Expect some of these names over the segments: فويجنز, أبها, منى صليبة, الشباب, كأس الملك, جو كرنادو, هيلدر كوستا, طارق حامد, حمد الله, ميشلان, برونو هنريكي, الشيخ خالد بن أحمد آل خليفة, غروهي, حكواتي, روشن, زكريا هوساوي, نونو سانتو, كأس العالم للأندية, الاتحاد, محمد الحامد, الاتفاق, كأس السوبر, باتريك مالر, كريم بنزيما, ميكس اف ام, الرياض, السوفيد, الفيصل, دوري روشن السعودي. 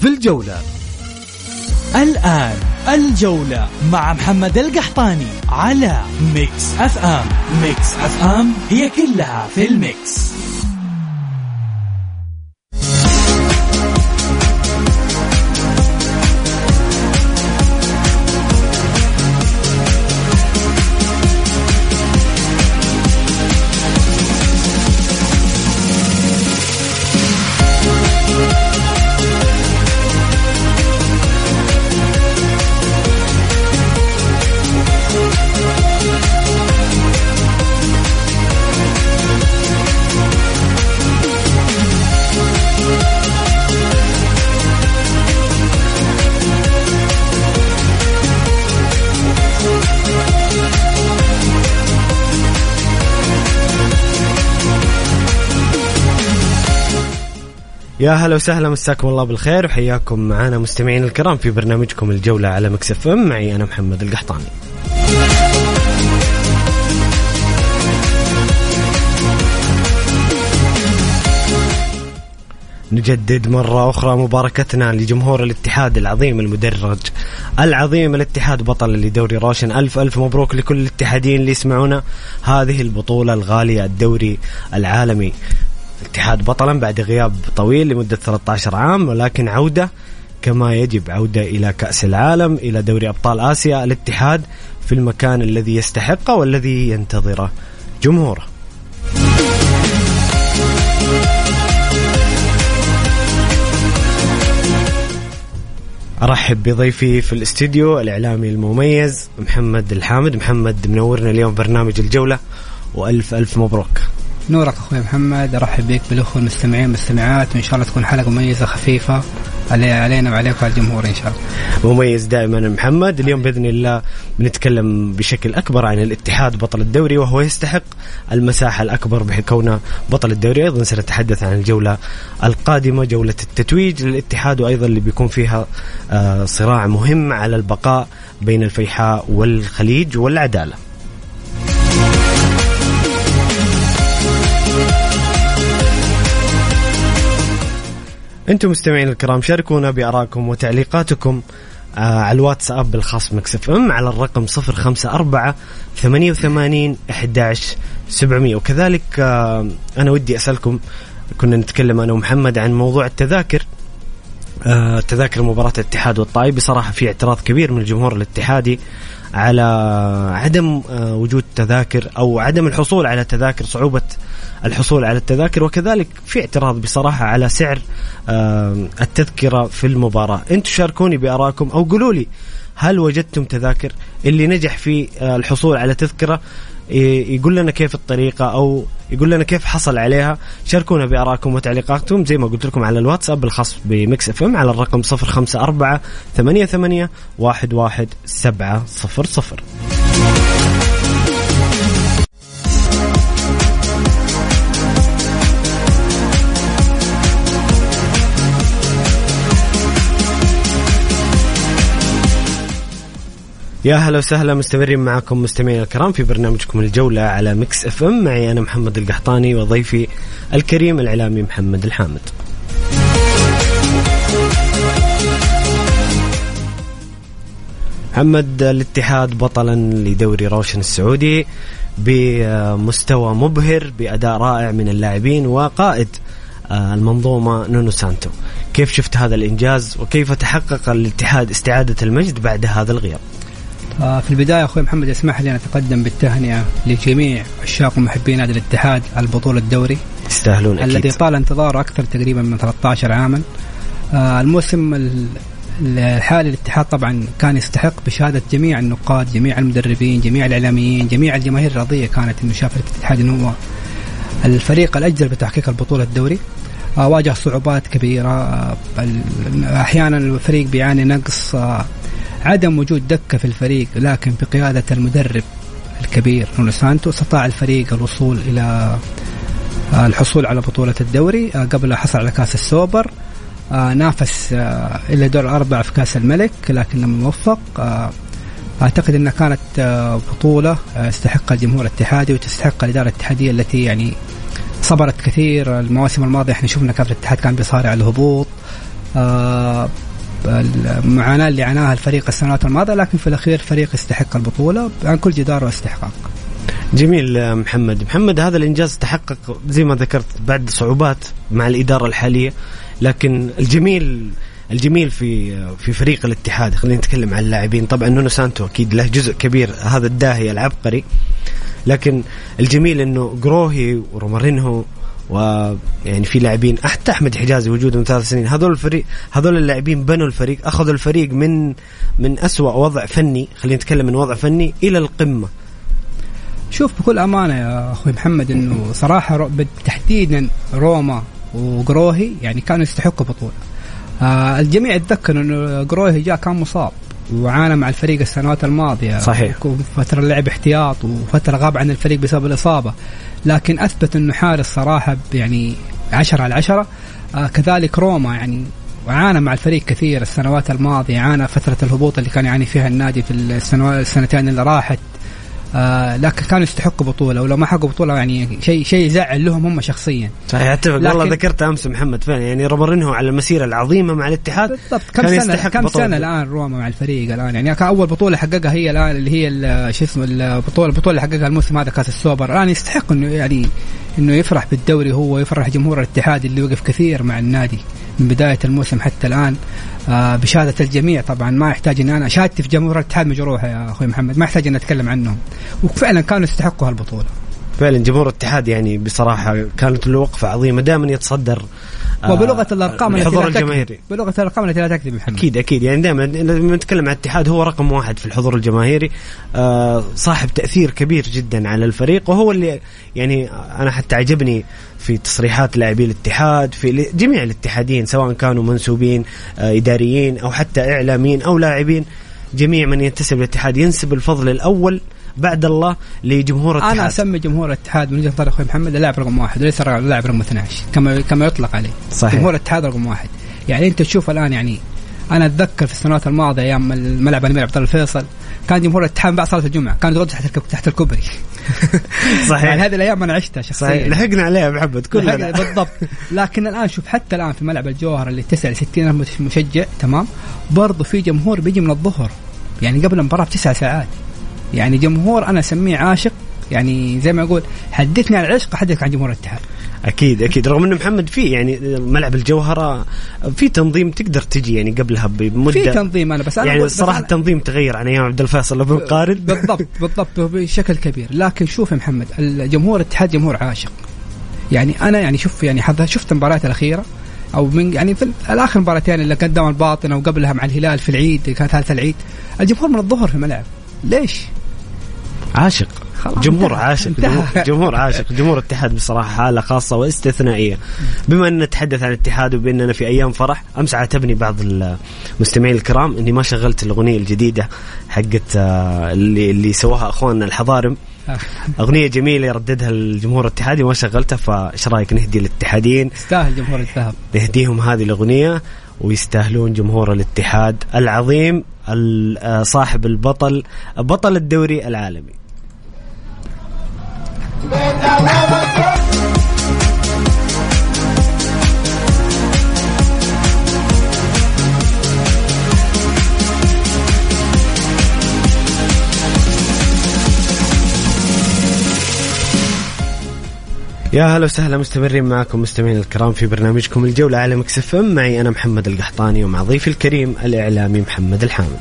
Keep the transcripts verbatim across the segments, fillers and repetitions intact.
في الجولة الآن الجولة مع محمد القحطاني على ميكس اف ام. ميكس اف ام هي كلها في الميكس. يا هلا وسهلا، مساكم الله بالخير وحياكم معنا مستمعين الكرام في برنامجكم الجولة على ميكس اف ام. معي أنا محمد القحطاني. نجدد مرة أخرى مباركتنا لجمهور الاتحاد العظيم المدرج العظيم، الاتحاد بطل لدوري روشن. ألف ألف مبروك لكل الاتحادين اللي يسمعونا هذه البطولة الغالية، الدوري العالمي. الاتحاد بطلا بعد غياب طويل لمدة ثلاثة عشر عام، ولكن عودة كما يجب، عودة إلى كأس العالم، إلى دوري أبطال آسيا. الاتحاد في المكان الذي يستحقه والذي ينتظره جمهوره. أرحب بضيفي في الاستديو الإعلامي المميز محمد الحامد. محمد منورنا اليوم برنامج الجولة، وألف ألف مبروك. نورك أخوي محمد، أرحب بك بالأخوة المستمعين والمستمعات، وإن شاء الله تكون حلقة مميزة خفيفة علي علينا وعليك وعلى الجمهور إن شاء الله. مميز دائما محمد. اليوم بإذن الله بنتكلم بشكل أكبر عن الاتحاد بطل الدوري، وهو يستحق المساحة الأكبر بحكونه بطل الدوري. أيضا سنتحدث عن الجولة القادمة، جولة التتويج للاتحاد، وأيضا اللي بيكون فيها صراع مهم على البقاء بين الفيحاء والخليج والعدالة. أنتم مستمعين الكرام شاركونا بأراءكم وتعليقاتكم على الواتساب الخاص ميكس اف ام على الرقم صفر خمسة أربعة ثمانية وثمانين أحد عشر سبعمية. وكذلك أنا ودي أسألكم، كنا نتكلم أنا ومحمد عن موضوع التذاكر، تذاكر مباراة الاتحاد والطائي. بصراحة في اعتراض كبير من الجمهور الاتحادي على عدم وجود تذاكر أو عدم الحصول على تذاكر، صعوبة الحصول على التذاكر، وكذلك في اعتراض بصراحة على سعر التذكرة في المباراة. انتوا شاركوني بأراءكم أو قولوا لي، هل وجدتم تذاكر؟ اللي نجح في الحصول على تذكرة يقول لنا كيف الطريقة أو يقول لنا كيف حصل عليها. شاركونا بأراءكم وتعليقاتكم زي ما قلت لكم على الواتساب الخاص بميكس اف ام على الرقم صفر خمسة أربعة ثمانية ثمانية واحد واحد سبعة صفر صفر. يا هلا وسهلا، مستمرين معكم مستمعين الكرام في برنامجكم الجولة على ميكس اف ام. معي أنا محمد القحطاني وضيفي الكريم الإعلامي محمد الحامد. محمد، الاتحاد بطلا لدوري روشن السعودي بمستوى مبهر، بأداء رائع من اللاعبين وقائد المنظومة نونو سانتو. كيف شفت هذا الإنجاز وكيف تحقق الاتحاد استعادة المجد بعد هذا الغياب؟ في البداية أخوي محمد اسمح لي أن أتقدم بالتهنئة لجميع عشاق ومحبين نادي الاتحاد على البطولة الدوري يستاهلون أكيد، الذي طال انتظاره أكثر تقريبا من ثلاثة عشر عاما. الموسم الحالي الاتحاد طبعا كان يستحق بشهادة جميع النقاد، جميع المدربين، جميع الإعلاميين، جميع الجماهير الرياضية كانت مشافرة الاتحاد أنه هو الفريق الأجدر بتحقيق البطولة الدوري. واجه صعوبات كبيرة. أحيانا الفريق بيعاني نقص، عدم وجود دكة في الفريق، لكن بقيادة المدرب الكبير نونو سانتو استطاع الفريق الوصول إلى الحصول على بطولة الدوري قبل حصل على كأس السوبر. نافس إلى دور الأربع في كأس الملك لكن لم يوفق. أعتقد أنها كانت بطولة استحق الجمهور الاتحادي وتستحق الإدارة الاتحادية التي يعني صبرت كثير. المواسم الماضية احنا شفنا كيف الاتحاد كان بيصارع الهبوط، المعاناة اللي عاناها الفريق السنوات الماضية، لكن في الأخير فريق يستحق البطولة عن كل جدار واستحقاق. جميل. محمد محمد هذا الإنجاز تحقق زي ما ذكرت بعد صعوبات مع الإدارة الحالية، لكن الجميل الجميل في في فريق الاتحاد، خلينا نتكلم عن اللاعبين. طبعا نونو سانتو اكيد له جزء كبير، هذا الداهية العبقري، لكن الجميل انه غروهي ورومارينهو ويعني في لاعبين حتى أحمد حجازي وجوده من ثلاث سنين، هذول الفريق هذول اللاعبين بنوا الفريق، اخذوا الفريق من من أسوأ وضع فني، خلينا نتكلم من وضع فني الى القمة. شوف بكل امانة يا اخوي محمد انه صراحة تحديدا روما وغروهي يعني كانوا يستحقوا بطولة. آه الجميع يتذكر أنه غروهي جاء كان مصاب وعانى مع الفريق السنوات الماضية، صحيح، فترة لعب احتياط وفترة غاب عن الفريق بسبب الإصابة، لكن أثبت أنه حارس صراحة يعني عشرة على عشرة. آه كذلك روما يعني عانى مع الفريق كثير السنوات الماضية، عانى فترة الهبوط اللي كان يعاني فيها النادي في السنتين اللي راحت، آه لكن كانوا يستحقوا بطولة، ولو ما حققوا بطولة يعني شيء شيء يزعل لهم هم شخصيا. صحيح، اتفق. والله ذكرت أمس محمد فعلا يعني رومارينهو على المسيرة العظيمة مع الاتحاد، كم كان سنة كم بطولة. سنة الآن روما مع الفريق الآن يعني كان أول بطولة حققها هي الآن اللي هي شو اسمه البطولة البطولة اللي حققها الموسم هذا كأس السوبر. الآن يستحق إنه يعني إنه يفرح بالدوري، هو يفرح جمهور الاتحاد اللي وقف كثير مع النادي من بداية الموسم حتى الآن. آه بشهادة الجميع طبعا، ما يحتاج أن أنا شهادتي في جمهور الاتحاد مجروحة يا أخوي محمد، ما يحتاج أن أتكلم عنهم، وفعلا كانوا يستحقوا هالبطولة. فعلا جمهور الاتحاد يعني بصراحة كانت له وقفة عظيمة، دائما يتصدر آه وبلغة الأرقام الحضور الجماهيري، بلغة الأرقام التي لا تكذب محمد. أكيد أكيد يعني دائما لما نتكلم عن الاتحاد هو رقم واحد في الحضور الجماهيري، آه صاحب تأثير كبير جدا على الفريق، وهو اللي يعني أنا حتى عجبني في تصريحات لاعبي الاتحاد، في جميع الاتحادين سواء كانوا منسوبين آه إداريين أو حتى إعلاميين أو لاعبين، جميع من ينتسب للاتحاد ينسب الفضل الأول بعد الله لجمهور الاتحاد. أنا أسمي جمهور الاتحاد من وجهة نظري أخوي محمد اللاعب رقم واحد وليس اللاعب رقم اثنا عشر كما كما يطلق عليه. صحيح. جمهور الاتحاد رقم واحد. يعني أنت تشوف الآن، يعني أنا أتذكر في السنوات الماضية أيام الملعب الملعب بطل الفيصل كان جمهور الاتحاد بعد صلاة الجمعة كان يرقص تحت تحت الكوبري. صحيح. يعني هذه الأيام أنا عشتها شخصيا، لحقنا عليها بحبة كلنا. بالضبط. لكن الآن شوف حتى الآن في ملعب الجوهر اللي تسع ستين مشجع، تمام، برضو في جمهور بيجي من الظهر يعني قبل المباراة بتسع ساعات. يعني جمهور أنا أسميه عاشق، يعني زي ما أقول حدثني عن العشق حدثك عن جمهور الاتحاد. أكيد أكيد، رغم أنه محمد فيه يعني ملعب الجوهرة في تنظيم تقدر تجي يعني قبلها بمدة، في تنظيم. أنا بس أنا يعني الصراحة التنظيم تغير عن أيام عبد الفاصل لو بنقارن. بالضبط بالضبط بشكل كبير. لكن شوف يا محمد الجمهور الاتحاد جمهور عاشق. يعني أنا يعني شوف يعني حظها شفت المباريات الأخيرة أو من يعني في الآخر مباراتين اللي قدام الباطن أو قبلها مع الهلال في العيد كانت ثالث العيد، الجمهور من الظهر في الملعب. ليش؟ عاشق، جمهور عاشق، جمهور عاشق. جمهور الاتحاد بصراحة حالة خاصة واستثنائية. بما أن نتحدث عن الاتحاد وبأننا في أيام فرح، أمس عاتبني بعض المستمعين الكرام إني ما شغلت الأغنية الجديدة حقت اللي اللي سواها أخواننا الحضارم، أغنية جميلة رددها الجمهور الاتحادي وما شغلتها. فايش رأيك نهدي للاتحادين؟ يستاهل جمهور الذهب، نهديهم هذه الأغنية ويستاهلون جمهور الاتحاد العظيم صاحب البطل بطل الدوري العالمي. يا هلا وسهلا، مستمرين معكم مستمعين الكرام في برنامجكم الجولة على ميكس اف ام، معي أنا محمد القحطاني ومع ضيفي الكريم الإعلامي محمد الحامد.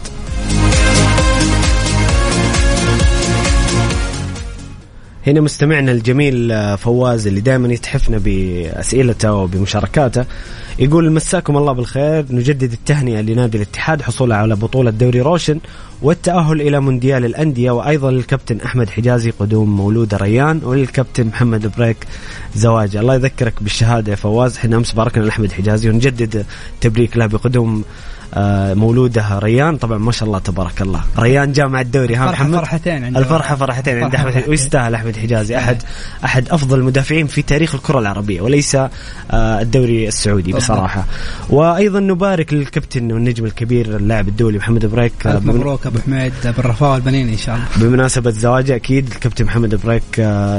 هنا مستمعنا الجميل فواز اللي دائما يتحفنا بأسئلته وبمشاركاته يقول مساكم الله بالخير، نجدد التهنئة لنادي الاتحاد حصوله على بطولة دوري روشن والتأهل إلى مونديال الأندية، وأيضا للكابتن أحمد حجازي قدوم مولود ريان، وللكابتن محمد بريك زواج. الله يذكرك بالشهادة يا فواز، حنا أمس باركنا لأحمد حجازي ونجدد تبريك له بقدوم مولودها ريان. طبعا ما شاء الله تبارك الله، ريان جامع الدوري، ها محمد؟ فرحتين عند الفرحة فرحتين عند أحمد، ويستاهل أحمد حجازي، أحد أحد أفضل المدافعين في تاريخ الكرة العربية وليس الدوري السعودي بصراحة. وأيضا نبارك للكابتن والنجم الكبير اللاعب الدولي محمد بريك، مبروك أبو حميد بن رفاه والبنين إن شاء الله بمناسبة زواجه. أكيد الكابتن محمد بريك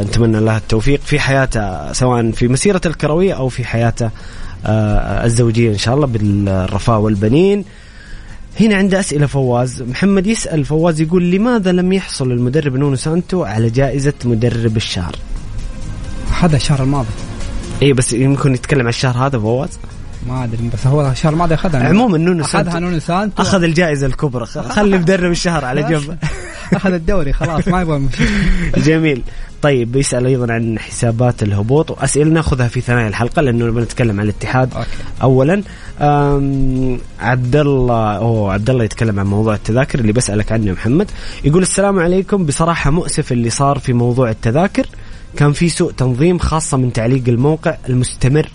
نتمنى له التوفيق في حياته، سواء في مسيرة الكروية أو في حياته آه الزوجية إن شاء الله بالرفاه والبنين. هنا عنده أسئلة فواز، محمد يسأل فواز يقول لماذا لم يحصل المدرب نونو سانتو على جائزة مدرب الشهر؟ هذا الشهر الماضي. إيه بس يمكن يتكلم عن الشهر هذا فواز، ما أدري، بس هو الشهر الماضي أخذها. عموما نونو سانتو أخذ الجائزة الكبرى، خلي مدرب الشهر على جنب. أخذ الدوري خلاص، ما يبغى المشي. جميل. طيب بيسأل أيضا عن حسابات الهبوط، وأسئلة نأخذها في ثنايا الحلقة لأنه بنتكلم عن الاتحاد. أوكي. أولا عبد الله أو عبد الله يتكلم عن موضوع التذاكر اللي بسألك عنه محمد، يقول السلام عليكم، بصراحة مؤسف اللي صار في موضوع التذاكر، كان في سوء تنظيم خاصة من تعليق الموقع المستمر.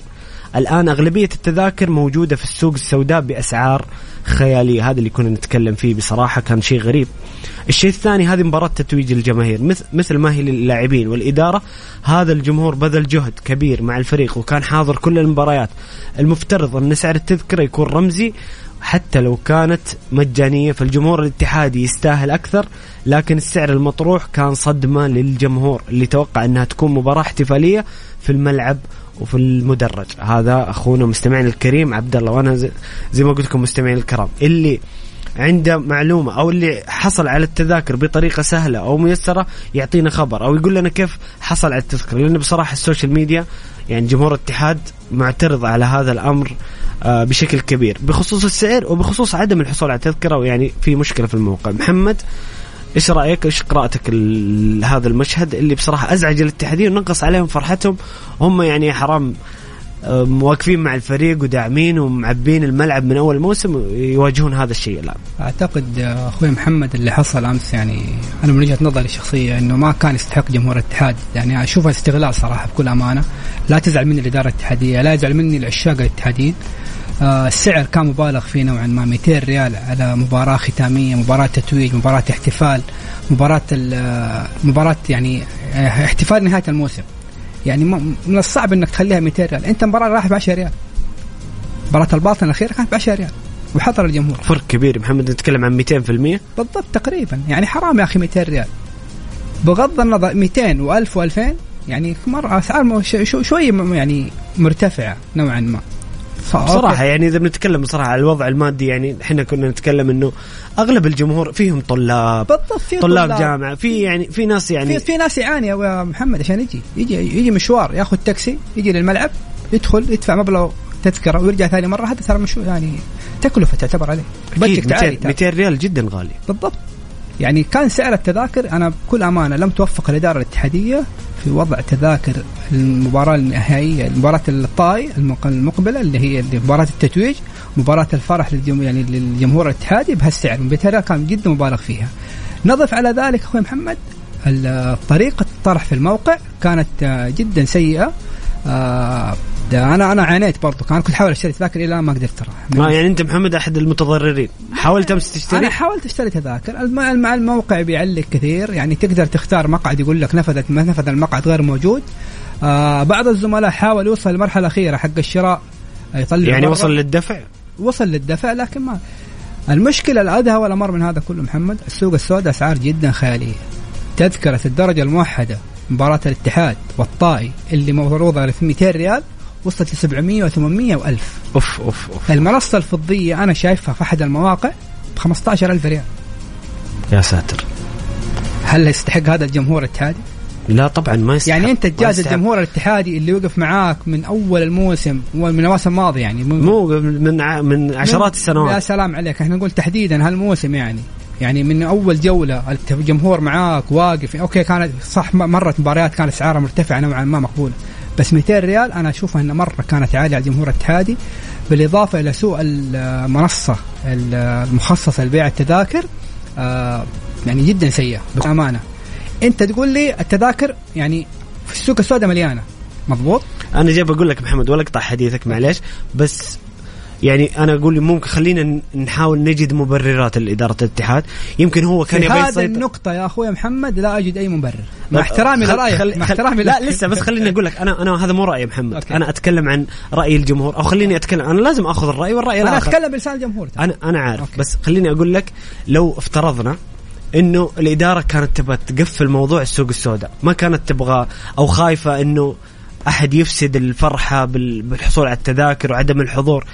الآن أغلبية التذاكر موجودة في السوق السوداء بأسعار خيالية، هذا اللي كنا نتكلم فيه بصراحة، كان شيء غريب. الشيء الثاني هذه مباراة تتويج الجماهير مثل مثل ما هي للاعبين والإدارة، هذا الجمهور بذل جهد كبير مع الفريق وكان حاضر كل المباريات، المفترض أن سعر التذكرة يكون رمزي حتى لو كانت مجانية، فالجمهور الاتحادي يستاهل أكثر، لكن السعر المطروح كان صدمة للجمهور اللي توقع أنها تكون مباراة احتفالية في الملعب وفي المدرج. هذا أخونا مستمعين الكريم عبد الله، وأنا زي ما قلت لكم مستمعين الكرام اللي عنده معلومة أو اللي حصل على التذاكر بطريقة سهلة أو ميسرة يعطينا خبر أو يقول لنا كيف حصل على التذكرة، لأن بصراحة السوشيال ميديا يعني جمهور الاتحاد معترض على هذا الأمر بشكل كبير بخصوص السعر وبخصوص عدم الحصول على التذكرة، ويعني في مشكلة في الموقع. محمد إيش رأيك، إيش قراءتك لهذا المشهد اللي بصراحة أزعج الاتحادين ونقص عليهم فرحتهم، هم يعني حرام مواقفين مع الفريق وداعمين ومعبين الملعب من أول موسم يواجهون هذا الشيء الآن؟ أعتقد أخوي محمد اللي حصل أمس يعني أنا من وجهة نظري الشخصية أنه ما كان يستحق جمهور الاتحاد، يعني أشوفها استغلال صراحة بكل أمانة. لا تزعل مني الإدارة الاتحادية، لا يزعل مني العشاق الاتحادين. آه السعر كان مبالغ فيه نوعا ما، مئتين ريال على مباراة ختامية، مباراة تتويج، مباراة احتفال، مباراة مباراة يعني احتفال نهاية الموسم، يعني من الصعب انك تخليها مئتين ريال. انت مباراة راح ب عشرة ريال، مباراة الباطن الأخيرة كانت ب عشرة ريال وحضر الجمهور، فرق كبير محمد، نتكلم عن مئتين بالمئة بالضبط تقريبا، يعني حرام يا اخي مئتين ريال، بغض النظر مئتين و1000 و2000 يعني مرة اسعار شو شويه يعني مرتفعة نوعا ما بصراحة. يعني إذا بنتكلم بصراحة على الوضع المادي، يعني إحنا كنا نتكلم إنه أغلب الجمهور فيهم طلاب، في طلاب, طلاب جامعة، في يعني في ناس يعني في, في ناس يعاني يا محمد عشان يجي يجي يجي مشوار، يأخذ تاكسي يجي للملعب، يدخل يدفع مبلغ تذكرة ويرجع ثاني مرة، هذا صار مشو يعني تكلفة تعتبر عليه. مئتين ريال جدا غالي بالضبط. يعني كان سعر التذاكر أنا بكل أمانة لم توفق الإدارة الاتحادية في وضع تذاكر المباراة النهائية، مباراة الطائي المقبلة اللي هي مباراة التتويج، مباراة الفرح يعني للجمهور الاتحادي بهالسعر بترى كان جدا مبالغ فيها. نضف على ذلك أخوي محمد طريقة الطرح في الموقع كانت جدا سيئة. آه أنا أنا عانيت برضو، كان كنت حاول أشتري تذاكر إلا ما قدرت ترى. يعني أنت محمد أحد المتضررين، حاولت أمس تشتري؟ أنا حاولت أشتري تذاكر، مع الموقع بيعلق كثير، يعني تقدر تختار مقعد يقول لك نفذت نفذ المقعد غير موجود. آه بعض الزملاء حاول يوصل للمرحلة الأخيرة حق الشراء يطلع، يعني وصل للدفع وصل للدفع لكن ما المشكلة الأدهى ولا مر من هذا كله محمد، السوق السوداء أسعار جدا خيالية. تذكرة الدرجة الموحدة مباراة الاتحاد والطائي اللي معروضة مئتين ريال وصلت ل سبعمية وثمانمية وألف. أوف أوف أوف. المنصة الفضية أنا شايفها في أحد المواقع بخمستاشر ألف ريال. يا ساتر. هل يستحق هذا الجمهور الاتحادي؟ لا طبعا ما يستحق. يعني أنت تجاز الجمهور الاتحادي اللي وقف معاك من أول الموسم ومن الموسم الماضي، يعني مو من ع... من عشرات السنوات. يا سلام عليك، إحنا نقول تحديدا هالموسم يعني. يعني من أول جولة الجمهور معاك واقف، أوكي كانت صح مرت مباريات كانت أسعارها مرتفعة نوعا ما مقبولة، بس مئتين ريال أنا أشوفها إن مرة كانت عالية على الجمهور الاتحادي. بالإضافة إلى سوق المنصة المخصصة لبيع التذاكر يعني جدا سيئة بأمانة. أنت تقول لي التذاكر يعني في السوق السوداء مليانة، مضبوط؟ أنا جاي بقول لك محمد ولا قطع حديثك معلش، بس يعني أنا أقول ممكن خلينا نحاول نجد مبررات لإدارة الاتحاد. يمكن هو كان يبي يصيد النقطة يا أخوي محمد، لا أجد أي مبرر مع احترامي لرأيك. خل... مع احترامي خل... لا لسه بس خليني أقول لك أنا أنا هذا مو رأي محمد أوكي. أنا أتكلم عن رأي الجمهور، أو خليني أتكلم أنا لازم أخذ الرأي والرأي الآخر. أنا أتكلم بلسان الجمهور طبعا. أنا أنا عارف أوكي. بس خليني أقول لك لو افترضنا إنه الإدارة كانت تبغى تقفل موضوع السوق السوداء، ما كانت تبغى أو خايفة إنه أحد يفسد الفرحة بالحصول على التذاكر وعدم الحضور،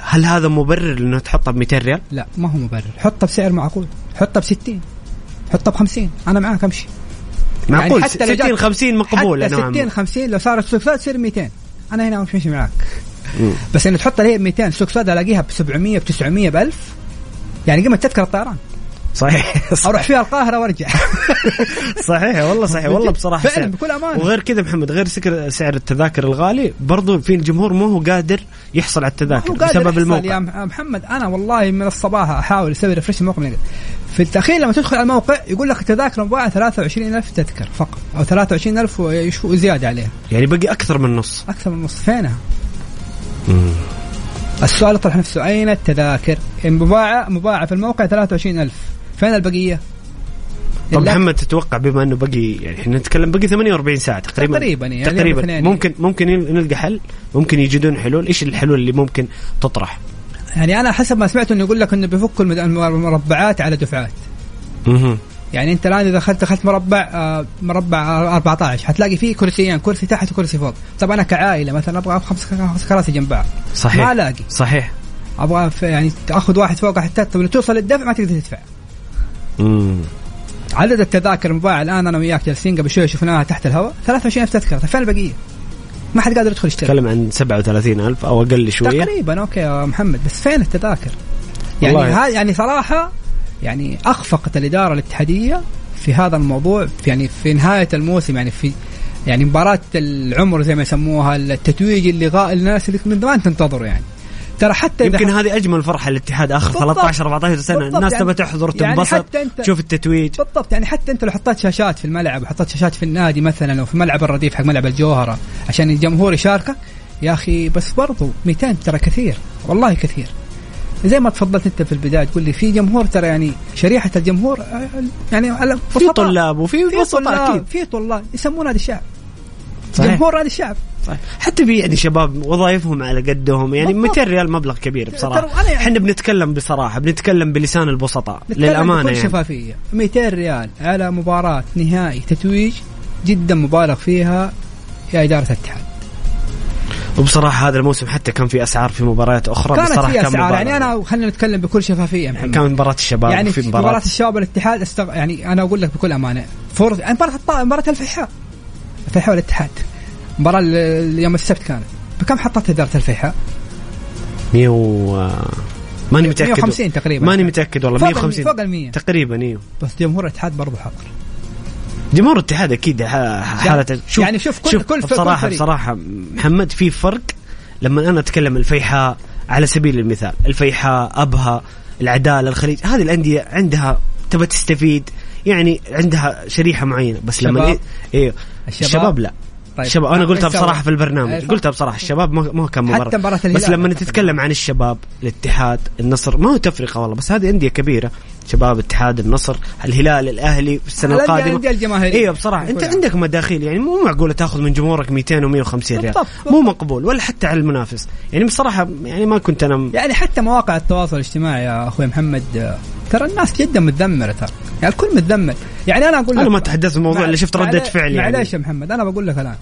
هل هذا مبرر إنه تحطه بمئتين ريال؟ لا ما هو مبرر، حطه بسعر معقول، حطه بستين، حطه بخمسين، أنا معاك أمشي معقول يعني ستين خمسين مقبول، حتى ستين خمسين لو صارت سوق سوداء تصير مئتين، أنا هنا مش معاك م. بس إنه تحطه ليه مئتين سوق سوداء ألاقيها بسبعمية بتسعمية بألف، يعني قيمة تذكرة الطيران صحيح, صحيح اروح فيها القاهره وارجع صحيح والله صحيح والله بصراحه فعلا بكل امانه. وغير كذا محمد غير سكر سعر التذاكر الغالي برضو في الجمهور ما هو قادر يحصل على التذاكر بسبب الموقع. يا محمد انا والله من الصباح احاول اسوي ريفرش الموقع من في التاخير، لما تدخل على الموقع يقول لك التذاكر مباعه ثلاثة وعشرين ألف تذكره فقط او ثلاثة وعشرين ألف وزياده عليها، يعني بقي اكثر من نص اكثر من نص فينها. السؤال اللي طرح نفسه اين التذاكر المباعه مباعه في الموقع ثلاثة وعشرين ألف، فين البقيه؟ طب محمد تتوقع بما انه بقي يعني احنا نتكلم بقي ثمانية وأربعين ساعه تقريبا تقريبا, يعني تقريباً يعني ممكن ممكن نلقى حل، ممكن يجدون حلول. ايش الحلول اللي ممكن تطرح؟ يعني انا حسب ما سمعت انه يقول لك انه بيفكوا المربعات على دفعات. اها يعني انت الان اذا دخلت دخلت مربع مربع أربعة عشر حتلاقي فيه كرسيين، كرسي تحت وكرسي فوق. طب انا كعائله مثلا ابغى خمس كراسي جنب بعض صحيح ما الاقي صحيح ابغى يعني تاخذ واحد فوق حتى توصل للدفع ما تقدر تدفع. امم عدد التذاكر المباعة الان انا وياك جالسين قبل شوي شفناها تحت الهواء ثلاثة وعشرين ألف تذكره، فين البقيه؟ ما حد قادر يدخل يشتري. تكلم عن سبعة وثلاثين ألف او اقل شويه تقريبا. اوكي يا محمد بس فين التذاكر؟ يعني هذا يعني صراحه يعني اخفقت الاداره الاتحاديه في هذا الموضوع، في يعني في نهايه الموسم، يعني في يعني مباراه العمر زي ما يسموها، التتويج اللي غا الناس اللي من زمان تنتظر. يعني ترى حتى يمكن هذه اجمل فرحه للاتحاد اخر ثلاثة عشر أربعة عشر سنه، الناس تبى يعني تحضر تنبسط يعني تشوف التتويج بالضبط. يعني حتى انت لو حطيت شاشات في الملعب وحطيت شاشات في النادي مثلا او في ملعب الرديف حق ملعب الجوهره عشان الجمهور يشاركك يا اخي، بس برضو مئتين ترى كثير والله كثير. زي ما تفضلت انت في البدايه تقول لي في جمهور، ترى يعني شريحه الجمهور يعني في طلاب وفي وسطاء اكيد في طلاب يسمون هذا الشعب صحيح. جمهور هذا الشعب صحيح. حتى في يعني شباب وظائفهم على قدهم، يعني مئتين ريال مبلغ كبير بصراحه. احنا يعني بنتكلم بصراحه بنتكلم بلسان البسطاء للامانه يعني شفافيه. مئتين ريال على مباراه نهائي تتويج جدا مبالغ فيها يا اداره الاتحاد. وبصراحه هذا الموسم حتى كان في اسعار في مباريات اخرى كانت بصراحه في أسعار. يعني انا خلينا نتكلم بكل شفافيه محمد، كان مباراه الشباب يعني في مباراه الشباب الاتحاد استغ... يعني انا اقول لك بكل امانه فرص مباراه الطائف مباراه الفيحاء الفيحاء والاتحاد مباراه اليوم السبت كانت بكم حطت اداره الفيحاء؟ مية و... ماني متاكد مية وخمسين تقريبا، ماني متاكد والله مية وخمسين فوق المية تقريبا. ايوه بس جمهور الاتحاد برضو حاضر، جمهور الاتحاد اكيد حاله شوف يعني شوف كل شوف كل بصراحه بصراحه محمد في فرق. لما انا اتكلم الفيحاء على سبيل المثال، الفيحاء أبها العدالة الخليج، هذه الانديه عندها تبى تستفيد يعني عندها شريحه معينه، بس لما ايه الشباب, الشباب لا طيب. الشباب انا قلتها بصراحه في البرنامج قلتها بصراحه الشباب ما كان مباراه، بس لما نتكلم عن الشباب الاتحاد النصر ما هو تفرقه والله، بس هذه انديه كبيره شباب الاتحاد النصر الهلال الاهلي في السنه القادمه. ايوه بصراحه انت عندك مداخيل، يعني مو معقوله تاخذ من جمهورك مئتين ومئة وخمسين ريال، مو مقبول ولا حتى على المنافس. يعني بصراحه يعني ما كنت انا يعني حتى مواقع التواصل الاجتماعي يا اخوي محمد ترى الناس جدا متذمره، ترى يعني الكل متذمر. يعني انا اقول لك انا ما تحدثت الموضوع اللي شفت رده فعل يعني معليش يا محمد، انا بقول لك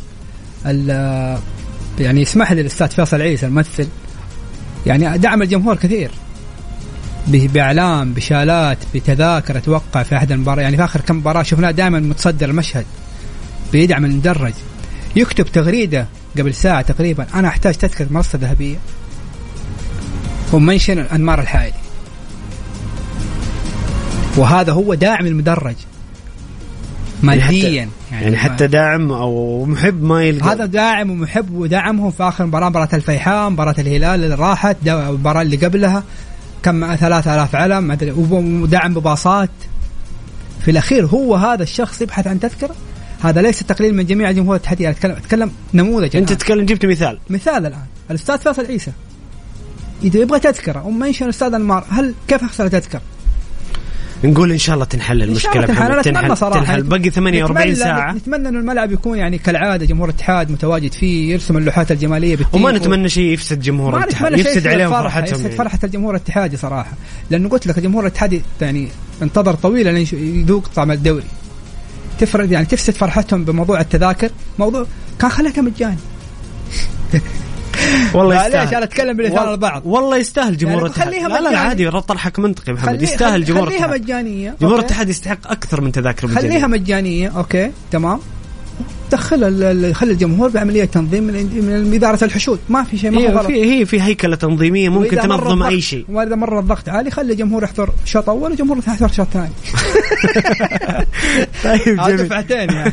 الان يعني اسمح لي للاستاذ فيصل عيسى الممثل يعني دعم الجمهور كثير بإعلام بشالات بتذاكر، اتوقع في احد المباريات يعني في اخر كم مباراه شفناه دائما متصدر المشهد بيدعم المدرج، يكتب تغريده قبل ساعه تقريبا انا احتاج تذكره منصه ذهبيه ومنشن انمار الحائلي، وهذا هو داعم المدرج. ماديا يعني, يعني حتى داعم او محب ما يلقى. هذا داعم ومحب ودعمهم في اخر مباراه مباراه الفيحاء, مباراه الهلال اللي راحت, المباراه اللي قبلها كم ثلاثة آلاف علم ودعم بباصات. في الاخير هو هذا الشخص يبحث عن تذكره. هذا ليس تقليل من جميع جمهور الاتحاد, اتكلم اتكلم نموذج. انت تتكلم جبت مثال مثال الان الاستاذ فيصل عيسى اذا يبغى تذكره ام منشن الاستاذ انمار, هل كيف اخسر تذكره؟ نقول ان شاء الله تنحل المشكله, تنحل, تنحل, تنحل. باقي ثمانية وأربعين ساعه. نتمنى انه الملعب يكون يعني كالعاده جمهور الاتحاد متواجد فيه, يرسم اللوحات الجماليه بالتيم, وما نتمنى شيء يفسد جمهور الاتحاد, يفسد عليهم فرحتهم, يفسد فرحه الجمهور الاتحادي صراحه. لانه قلت لك الجمهور الاتحادي يعني انتظر طويل لين يذوق طعم الدوري, تفرد يعني تفسد فرحتهم بموضوع التذاكر. موضوع كان خليها مجاني والله يستاهل. انا اتكلم بالاثاره البعض والله يستاهل جمهور الاتحاد يعني. لا لا عادي رد طرحك منطقي محمد, يستاهل جمهور الاتحاد. خليها مجانيه, جمهور الاتحاد يستحق اكثر من تذاكر مجانيه. خليها مجانيه اوكي تمام, دخل خلي الجمهور بعمليه تنظيم من اداره الحشود, ما في شيء ما غلط. هي في هيكله تنظيميه ممكن تنظم اي شيء. واذا مره الضغط عالي خلي الجمهور يحضر شوط اول وجمهور يحضر شوط ثاني. طيب دفعتين يعني.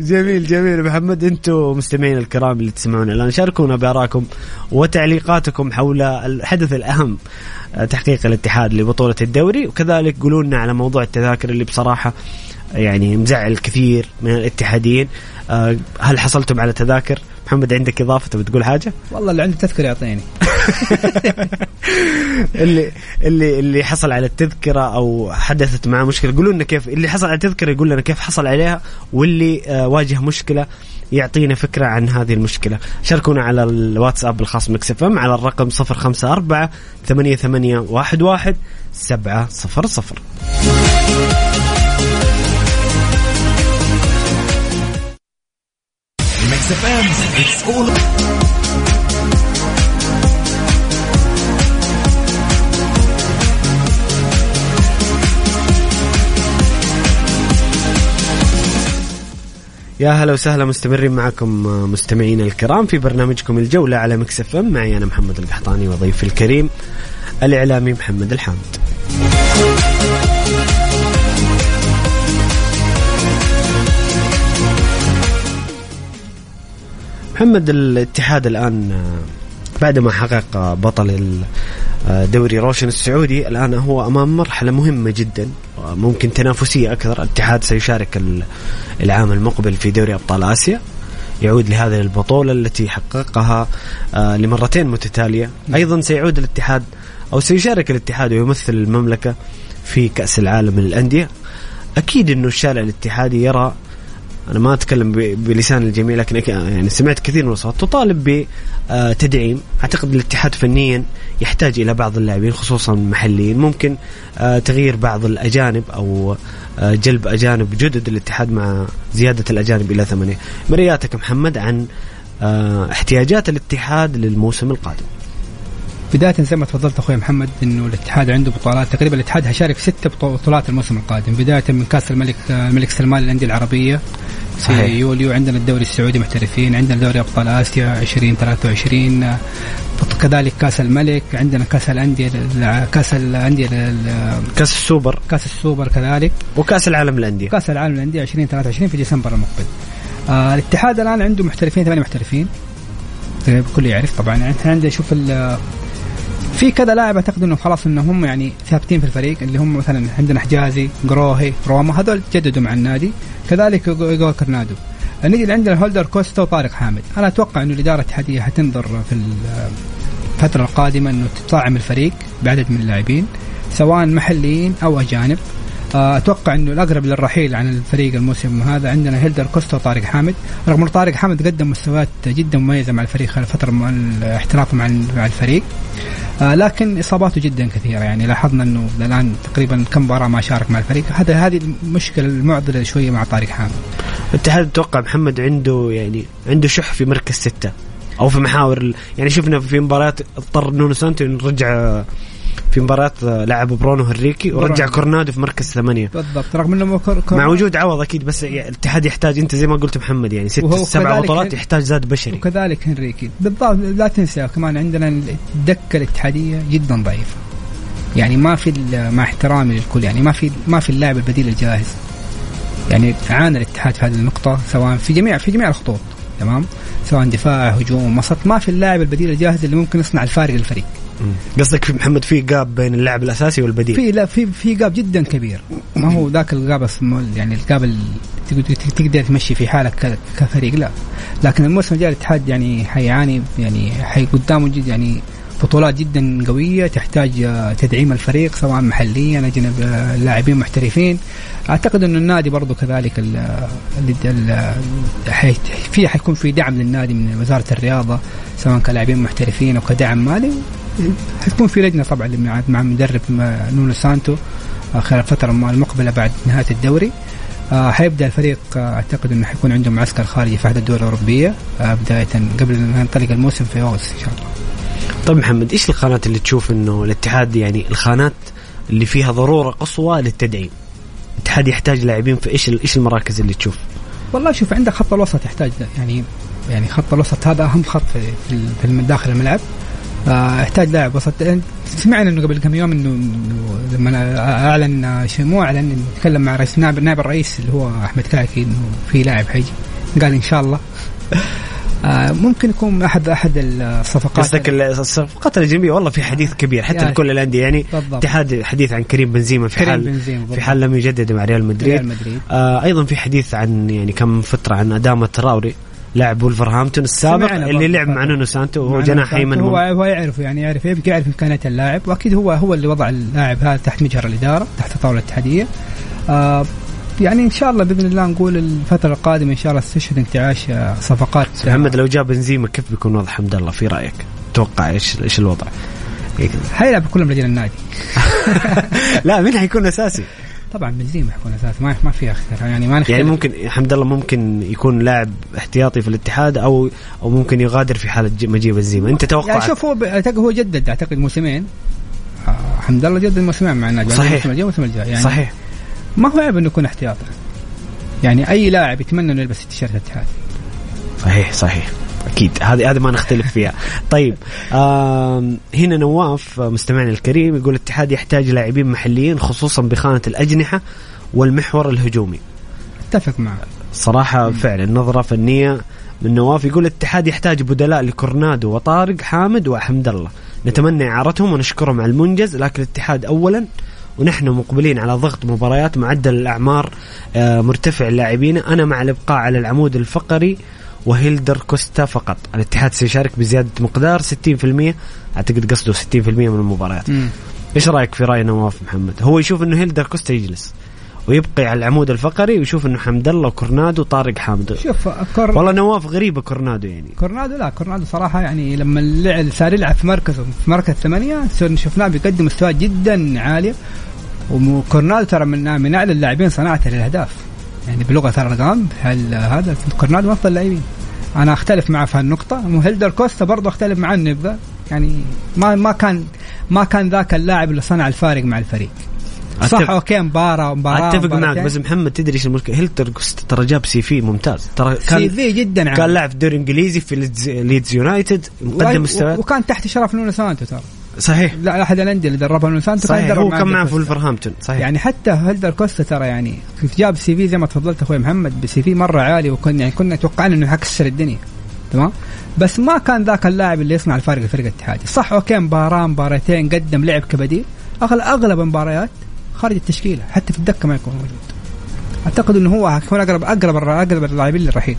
جميل جميل محمد. انتم مستمعين الكرام اللي تسمعونا الان, شاركونا بارائكم وتعليقاتكم حول الحدث الاهم تحقيق الاتحاد لبطوله الدوري, وكذلك قولوا لنا على موضوع التذاكر اللي بصراحه يعني مزعل كثير من الاتحاديين. أه هل حصلتم على تذاكر؟ محمد عندك إضافة بتقول حاجة؟ والله اللي عنده تذكرة يعطيني. اللي اللي اللي حصل على التذكرة أو حدثت معه مشكلة قولوا لنا كيف. اللي حصل على التذكرة يقول لنا كيف حصل عليها, واللي آه واجه مشكلة يعطينا فكرة عن هذه المشكلة. شاركونا على الواتساب الخاص ميكس اف ام على الرقم صفر خمسة أربعة ثمانية ثمانية واحد واحد سبعة صفر صفر. يا هلا وسهلا, مستمرين معكم مستمعين الكرام في برنامجكم الجولة على ميكس اف ام. معي أنا محمد القحطاني وضيفي الكريم الإعلامي محمد الحامد. محمد, الاتحاد الآن بعدما حقق بطل الدوري روشن السعودي الآن هو أمام مرحلة مهمة جدا ممكن تنافسية أكثر. الاتحاد سيشارك العام المقبل في دوري أبطال آسيا, يعود لهذه البطولة التي حققها لمرتين متتالية. أيضا سيعود الاتحاد أو سيشارك الاتحاد ويمثل المملكة في كأس العالم للأندية. أكيد أنه الشارع الاتحادي يرى, أنا ما أتكلم بلسان الجميع لكن يعني سمعت كثير من الصوت تطالب بتدعيم. أعتقد الاتحاد فنيا يحتاج إلى بعض اللاعبين خصوصا محليين, ممكن تغيير بعض الأجانب أو جلب أجانب جدد. الاتحاد مع زيادة الأجانب إلى ثمانية. مرياتك محمد عن احتياجات الاتحاد للموسم القادم. بداية زي ما تفضلت أخوي محمد إنه الاتحاد عنده بطولات, تقريبا الاتحاد هيشارك في ست بطولات الموسم القادم, بداية من كأس الملك الملك سلمان للأندية العربية في يوليو, عندنا الدوري السعودي محترفين, عندنا دوري أبطال آسيا عشرين ثلاثة وعشرين, كذلك كأس الملك, عندنا كأس الأندية كأس الأندية كأس السوبر كأس السوبر كذلك, وكأس العالم للأندية كأس العالم للأندية عشرين ثلاثة وعشرين في ديسمبر المقبل. آه الاتحاد الآن عنده محترفين ثمانية محترفين الكل يعرف طبعا. إحنا عندنا شوف ال في كذا لاعب اعتقد انه خلاص انه هم يعني ثابتين في الفريق, اللي هم مثلا عندنا حجازي, غروهي, روما, هذول جددوا مع النادي, كذلك جو كرنادو. النادي اللي عندنا هيلدر كوستا وطارق حامد. انا اتوقع انه الاداره الاتحاديه حتنظر في الفتره القادمه انه تطعم الفريق بعدد من اللاعبين سواء محليين او اجانب. اتوقع انه الاقرب للرحيل عن الفريق الموسم هذا عندنا هيلدر كوستا وطارق حامد, رغم ان طارق حامد قدم مستويات جدا مميزه مع الفريق خلال فتره احترافه مع الفريق, لكن إصاباته جدا كثيرة. يعني لاحظنا أنه الآن تقريبا كم مباراة ما شارك مع الفريق. هذا هذه المشكلة المعضلة شوية مع طارق حامد. الاتحاد توقع محمد عنده يعني عنده شح في مركز ستة أو في محاور, يعني شفنا في مباراة اضطر نونو سانتو نرجع في مباراة لعب برونو هنريكي ورجع كرنادو في مركز ثمانية بالضبط, رغم انه كر... مع وجود عوض اكيد, بس الاتحاد يحتاج انت زي ما قلت محمد يعني ست سبع بطولات يحتاج زاد بشري, وكذلك هنريكي بالضبط. لا تنسى كمان عندنا الدكة الاتحادية جدا ضعيفة, يعني ما في مع احترامي للكل يعني ما في ما في اللاعب البديل الجاهز. يعني عانى الاتحاد في هذه النقطة سواء في جميع في جميع الخطوط تمام، سواء دفاع هجوم وسط، ما في اللاعب البديل الجاهز اللي ممكن يصنع الفارق للفريق. قصدك في محمد في جاب بين اللاعب الأساسي والبديل؟ في لا في في جاب جدا كبير، ما هو ذاك الجاب يعني الجاب تقدر تمشي في حالك كفريق لا، لكن الموسم الجاي الاتحاد يعني حيعاني يعني حي قدامه جد يعني بطولات جدا قوية تحتاج تدعيم الفريق سواء محليا أجانب لاعبين محترفين. أعتقد أن النادي برضو كذلك اللي في حيكون في دعم للنادي من وزارة الرياضة سواء كلاعبين محترفين أو كدعم مالي، حتكون في لجنة طبعا اللي مع مدرب نونو سانتو خلال فترة المقبلة بعد نهاية الدوري. حيبدأ الفريق أعتقد أنه حيكون عندهم معسكر خارجي في أحد الدول الأوروبية بداية قبل أن ينطلق الموسم في أغسطس إن شاء الله. طيب محمد، إيش الخانات اللي تشوف إنه الاتحاد يعني الخانات اللي فيها ضرورة قصوى للتدعيم؟ الاتحاد يحتاج لاعبين في إيش إيش المراكز اللي تشوف؟ والله شوف، عندك خط الوسط يحتاج يعني يعني خط الوسط هذا أهم خط في في داخل الملعب. احتاج لاعب وسط. سمعنا إنه قبل كم يوم إنه لما أعلن شيمو أعلن نتكلم مع رئيس نائب نائب الرئيس اللي هو أحمد كاكي إنه في لاعب حيجي، قال إن شاء الله. آه ممكن يكون أحد أحد الصفقات. قصدك الصفقات الأجنبية؟ والله في حديث كبير حتى لكل الأندية يعني. اتحاد حديث عن كريم بنزيما في حال بنزيما في حال لم يجدد مع ريال مدريد. ريال مدريد. آه أيضا في حديث عن يعني كم فترة عن أداما تراوري لاعب ولفرهامبتون السابق اللي لعب مع نونو سانتو وهو جناح أيمن. هو هو يعرف يعني يعرف يبقى يعرف إمكانيات اللاعب، وأكيد هو هو اللي وضع اللاعب هذا تحت مجهر الإدارة تحت الطاولة الاتحادية. آه يعني إن شاء الله بإذن الله نقول الفترة القادمة إن شاء الله تستشهد انتعاش صفقات. محمد لو جاب بنزيما كيف بيكون وضع حمد الله في رأيك؟ توقع إيش إيش الوضع؟ حيلعب كلهم رجال النادي. لا مين حيكون أساسي؟ طبعا بنزيما حيكون أساسي، ما ما في اختيار يعني ما يعني ممكن حمد الله ممكن يكون لاعب احتياطي في الاتحاد أو أو ممكن يغادر في حالة ما جيب بنزيما. أنت توقع؟ يعني شوف هو هو جدد أعتقد موسمين، حمد الله جدد موسمين مع النادي. صحيح. الموسم الجاي يعني. صحيح. ما هو عيب إنه يكون احتياطي يعني، أي لاعب يتمنى إنه يلبس التيشيرت الاتحاد. صحيح صحيح أكيد، هذه هذه ما نختلف فيها. طيب هنا نواف مستمعنا الكريم يقول الاتحاد يحتاج لاعبين محليين خصوصا بخانة الأجنحة والمحور الهجومي. اتفق معك صراحة فعلا، نظرة فنية من نواف. يقول الاتحاد يحتاج بدلاء لكرنادو وطارق حامد وحمد الله، نتمنى إعارتهم ونشكرهم على المنجز، لكن الاتحاد أولا ونحن مقبلين على ضغط مباريات، معدل الأعمار مرتفع اللاعبين، أنا مع الإبقاء على العمود الفقري وهيلدر كوستا فقط. الاتحاد سيشارك بزيادة مقدار ستين بالمئة، أعتقد قصده ستين بالمئة من المباريات. م. إيش رأيك في رأي نواف محمد؟ هو يشوف أنه هيلدر كوستا يجلس ويبقي على العمود الفقري، ويشوف أنه حمد الله وكرنادو طارق حامد. شوف كر... والله نواف غريبة كرنادو يعني. كرنادو لا كرنادو صراحة يعني لما اللعب صار يلعب في مركزه في مركز ثمانية شفناه بيقدم مستوى جدا عالي، وكرنادو ترى من من أعلى اللاعبين صناعة للأهداف يعني بلغة الأرقام. هل هذا كرنادو من أفضل اللاعبين؟ أنا أختلف معه في هالنقطة. وهيلدر كوستا برضو أختلف معه النبذة يعني ما ما كان ما كان ذاك اللاعب اللي صنع الفارق مع الفريق. صح اوكي مباراه مباراه اتفق معك، بس محمد تدري ايش المشكله؟ هيلتر كوست ترى جاب سي في ممتاز، ترى كان جدا عم. كان لاعب في الدوري الانجليزي في ليدز يونايتد مقدم مستوى، وكان تحت شرف نونو سانتو ترى. صحيح. لا احد الانديه اللي دربها نونو سانتو كان درب، هو كان معه في ولفرهامبتون. صحيح. يعني حتى هيلتر كوست ترى يعني جاب سي في زي ما تفضلت اخوي محمد بسي في مره عالي، وكنا يعني كنا توقعنا انه حيكسر الدنيا تمام، بس ما كان ذاك اللاعب اللي يصنع الفارق لفريق الاتحاد. صح اوكي مباراه مباراتين قدم لعب كبديل، أغلب مباريات خارج التشكيلة حتى في الدكة ما يكون موجود. أعتقد أنه هو هيكون أقرب أقرب أقرب اللاعبين للرحيل.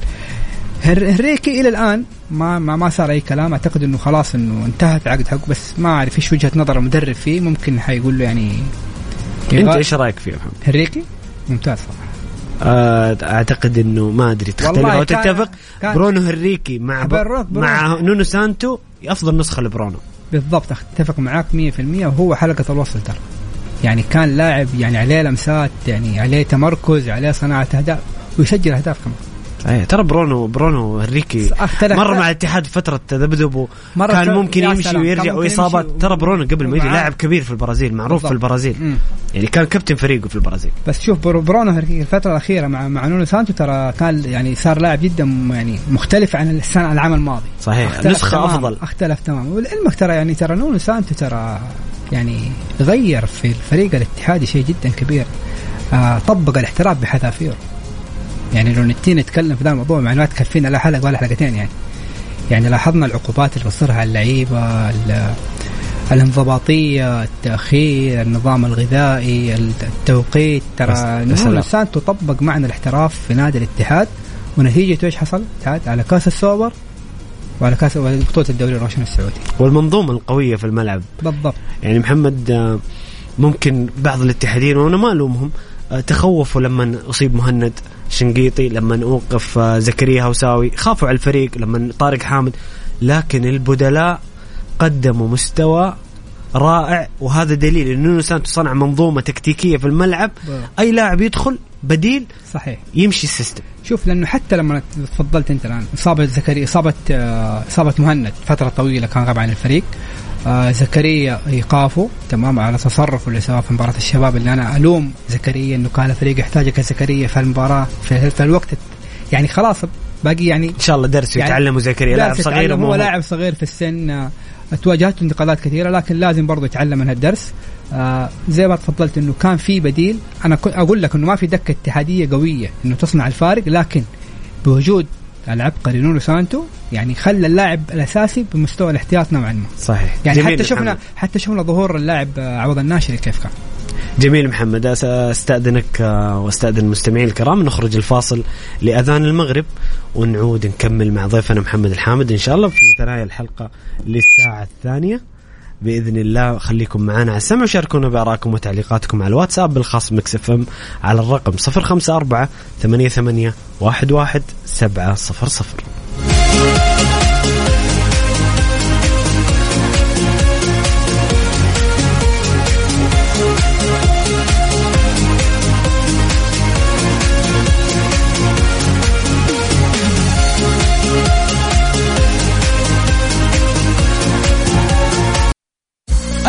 هنريكي إلى الآن ما ما ما صار أي كلام، أعتقد أنه خلاص أنه انتهت عقد حقه، بس ما أعرف إيش وجهة نظر المدرب فيه، ممكن حيقول له يعني. أنت إيش رأيك فيه محمد؟ هنريكي ممتاز صراحة. أعتقد أنه ما أدري تختلف أو تتفق. برونو هنريكي مع برونو مع نونو سانتو أفضل نسخة لبرونو. بالضبط اتفق معاك مية بالمية، وهو حلقة الوصل ترى يعني كان لاعب يعني عليه لمسات يعني عليه تمركز عليه صناعة أهداف ويسجل أهداف كمان. أيه ترى برونو برونو هنريكي مرة مع الاتحاد فترة تذبذب، كان ممكن يمشي ويرجع وإصابات. ترى برونو قبل ما يجي لاعب كبير في البرازيل معروف. بالضبط. في البرازيل م. يعني كان كابتن فريقه في البرازيل. بس شوف برونو هنريكي الفترة الأخيرة مع مع نونو سانتو ترى كان يعني صار لاعب جدا يعني مختلف عن السنة العام الماضي. صحيح. نسخة أفضل. اختلف تمام. والعلمك ترى يعني ترى نونو سانتو ترى يعني غير في الفريق الاتحادي شيء جدا كبير. آه طبق الاحتراف بحذافيره. يعني لو نتين نتكلم في ده الموضوع معناه تكفينا لا حلقة ولا حلقتين. يعني يعني لاحظنا العقوبات اللي بتصرها اللعيبة، الانضباطية، التأخير، النظام الغذائي، التوقيت. ترى نونو سانتو طبق معنى الاحتراف في نادي الاتحاد، ونتيجته ايش حصل؟ تعاد على كأس السوبر وعلى كأس بطولة الدوري روشن السعودي والمنظومة القوية في الملعب. بالضبط. يعني محمد ممكن بعض الاتحادين وانا ما ألومهم تخوفوا لما أصيب مهند شنقيطي، لما أوقف زكريا هوساوي، خافوا على الفريق لما طارق حامد، لكن البدلاء قدموا مستوى رائع، وهذا دليل أن نونو سانتو صنع منظومة تكتيكية في الملعب. أي لاعب يدخل بديل صحيح يمشي السيستم. شوف، لأنه حتى لما تفضلت أنت الآن إصابة زكريا، إصابة إصابة مهند فترة طويلة كان غاب عن الفريق، آه زكريا إيقافه تمام على تصرفه اللي سواه في مباراة الشباب، اللي أنا ألوم زكريا إنه كان الفريق يحتاجك زكريا في المباراة في الوقت. يعني خلاص باقي يعني إن شاء الله درس يعني يتعلمه زكريا، لاعب صغير هو لاعب صغير في السن، تواجهته انتقادات كثيرة، لكن لازم برضو يتعلم من هالدرس. آه زي ما تفضلت إنه كان في بديل. أنا أقول لك إنه ما في دكة اتحادية قوية إنه تصنع الفارق، لكن بوجود العبقري نونو سانتو يعني خلى اللاعب الأساسي بمستوى الاحتياط نوعا ما. صحيح. يعني حتى شفنا محمد. حتى شفنا ظهور اللاعب عوض الناشري كيف كان. جميل محمد، استأذنك واستأذن المستمعين الكرام، نخرج الفاصل لأذان المغرب ونعود نكمل مع ضيفنا محمد الحامد إن شاء الله في ثنايا الحلقة للساعة الثانية بإذن الله. خليكم معنا على السمع وشاركونا بآراءكم وتعليقاتكم على الواتساب بالخاص ميكس اف ام على الرقم صفر خمسة أربعة ثمانية ثمانية واحد واحد سبعة صفر صفر.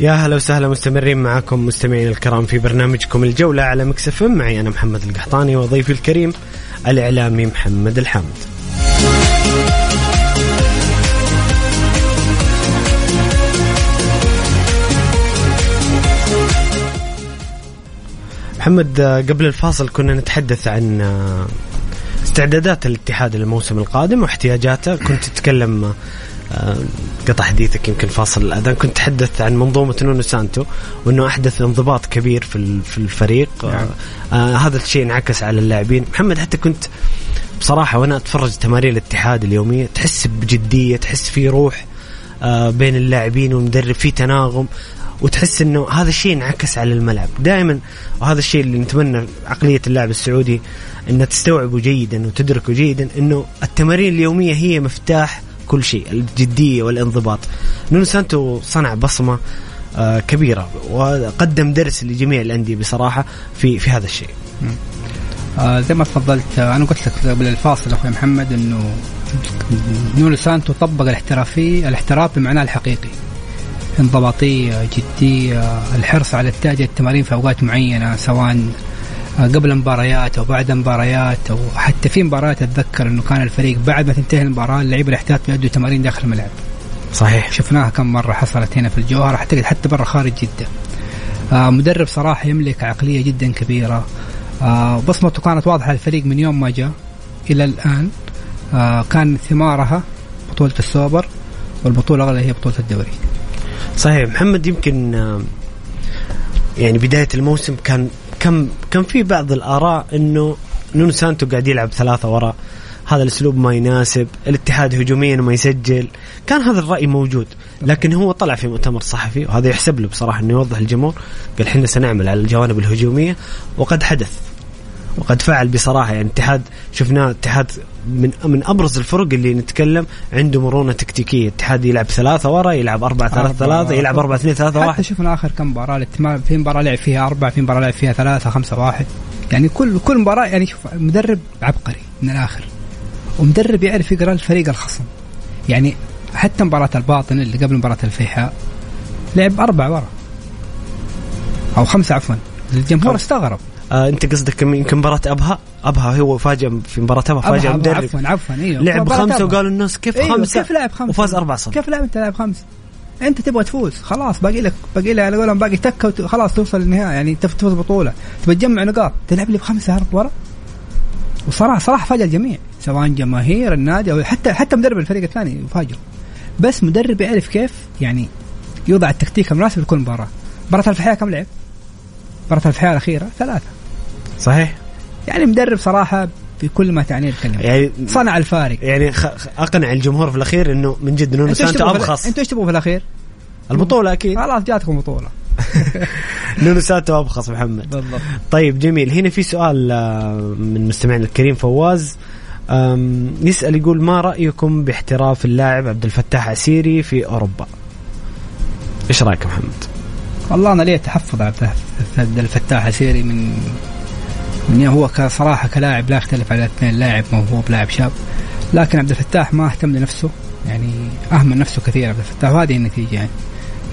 يا هلا وسهلا، مستمرين معكم مستمعين الكرام في برنامجكم الجولة على ميكس اف ام، معي أنا محمد القحطاني وضيفي الكريم الإعلامي محمد الحامد. محمد، قبل الفاصل كنا نتحدث عن استعدادات الاتحاد للموسم القادم واحتياجاته. كنت تتكلم قطع حديثك يمكن فاصل الأذان، كنت تحدث عن منظومة نونو سانتو وأنه أحدث انضباط كبير في الفريق. يعني آه هذا الشيء انعكس على اللاعبين. محمد، حتى كنت بصراحة وأنا أتفرج تمارين الاتحاد اليومية تحس بجدية، تحس في روح آه بين اللاعبين والمدرب، في تناغم، وتحس أنه هذا الشيء انعكس على الملعب دائما. وهذا الشيء اللي نتمنى عقلية اللاعب السعودي أنه تستوعبه جيدا وتدركه جيدا، أنه التمارين اليومية هي مفتاح كل شيء، الجدية والانضباط. نونو سانتو صنع بصمة آه كبيرة وقدم درس لجميع الأندية بصراحة في في هذا الشيء. آه زي ما تفضلت، آه أنا قلت لك قبل الفاصل أخوي محمد إنه نونو سانتو طبق الاحترافي الاحتراف بمعناه الحقيقي، انضباطية، جدية، الحرص على التأدية التمارين في أوقات معينة، سواء قبل مباريات أو بعد مباريات، أو حتى في مباريات أتذكر أنه كان الفريق بعد ما تنتهي المباراة اللعيبة الاحتياط بيأدوا تمارين داخل الملعب. صحيح، شفناها كم مرة حصلت هنا في الجوهرة، أعتقد حتى برا خارج جدة. آه مدرب صراحة يملك عقلية جدا كبيرة، آه بصمته كانت واضحة الفريق من يوم ما جاء إلى الآن. آه كان ثمارها بطولة السوبر والبطولة الأغلى هي بطولة الدوري. صحيح محمد، يمكن آه يعني بداية الموسم كان كم كان في بعض الآراء إنه نونو سانتو قاعد يلعب ثلاثة وراء، هذا الأسلوب ما يناسب الاتحاد هجوميا وما يسجل، كان هذا الرأي موجود. لكن هو طلع في مؤتمر صحفي وهذا يحسب له بصراحة إنه يوضح الجمهور، قال حنا سنعمل على الجوانب الهجومية، وقد حدث وقد فعل بصراحة. يعني الاتحاد شفناه، الاتحاد من من أبرز الفرق اللي نتكلم عنده مرونة تكتيكية، الاتحاد يلعب ثلاثة وراء، يلعب أربعة ثلاثة ثلاثة، يلعب أربعة اثنين ثلاثة واحد. شفنا آخر كم مباراة، في مباراة لعب فيها أربعة، في مباراة لعب فيها ثلاثة خمسة واحد. يعني كل كل مباراة يعني شوف مدرب عبقري من الآخر، ومدرب يعرف يقرأ الفريق الخصم. يعني حتى مباراة الباطن اللي قبل مباراة الفيحاء لعب أربعة ورا أو خمسة عفوا، الجمهور استغرب. آه أنت قصدك يمكن مباراة أبها؟ أبها هو فاجأ في مباراة أبها، فاجأ المدرب عفوا عفوا أيوه لعب خمسة وقالوا الناس كيف أيوه خمسة كيف لعب خمسة وفاز أربعة صفر. كيف لعب أنت لعب خمسة؟ أنت تبغى تفوز خلاص، باقي لك باقي لك على قولهم باقي تكة خلاص توصل للنهاية، يعني تفوز بطولة تبغى تجمع نقاط، تلعب لي بخمسة هرب ورا. وصراحة صراحة فاجأ الجميع سواء جماهير النادي أو حتى حتى مدرب الفريق الثاني فاجأ، بس مدرب يعرف كيف يعني يوضع التكتيك المناسب لكل مباراة. مباراة الفيحاء كم لعب؟ مباراة الفيحاء الأخيرة ثلاثة صحيح. يعني مدرب صراحة في كل ما تعنيه الكلمة، يعني صنع الفارق، يعني أقنع الجمهور في الأخير إنه من جد نونو سانتو أبخص. أنتوا إيش تبغوا في الأخير؟ البطولة أكيد، خلاص جاتكم بطولة. نونو سانتو أبخص محمد بالضبط. طيب جميل، هنا في سؤال من مستمعنا الكريم فواز يسأل يقول ما رأيكم باحتراف اللاعب عبد الفتاح عسيري في أوروبا؟ إيش رأيك محمد؟ والله أنا ليه تحفظ عبد الفتاح عسيري من من هو كصراحة كلاعب لا يختلف على الاثنين، لاعب موهوب لاعب شاب، لكن عبد الفتاح ما اهتم لنفسه، يعني أهمل نفسه كثير عبد الفتاح، وهذه النتيجة يعني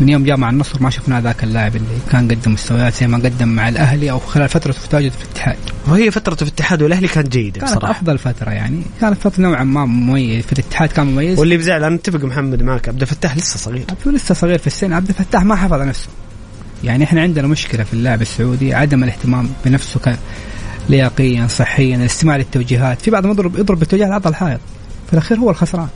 من يوم جاء مع النصر ما شفنا ذاك اللاعب اللي كان قدم مستويات زي ما قدم مع الأهلي أو خلال فترة فتاجه في الاتحاد، وهي فترة في الاتحاد والأهلي كانت جيدة كانت بصراحة، أفضل فترة يعني كانت فترة نوعا ما مميز في الاتحاد كان مميز. واللي بزعل أنا اتفق محمد معك، عبد الفتاح لسه صغير لسه صغير في السن، عبد الفتاح ما حافظ على نفسه. يعني إحنا عندنا مشكلة في اللاعب السعودي عدم الاهتمام بنفسه ك لياقيا صحيا، الاستماع للتوجيهات، في بعض مضرب يضرب بالتوجيه على الحائط، في الأخير هو الخسران،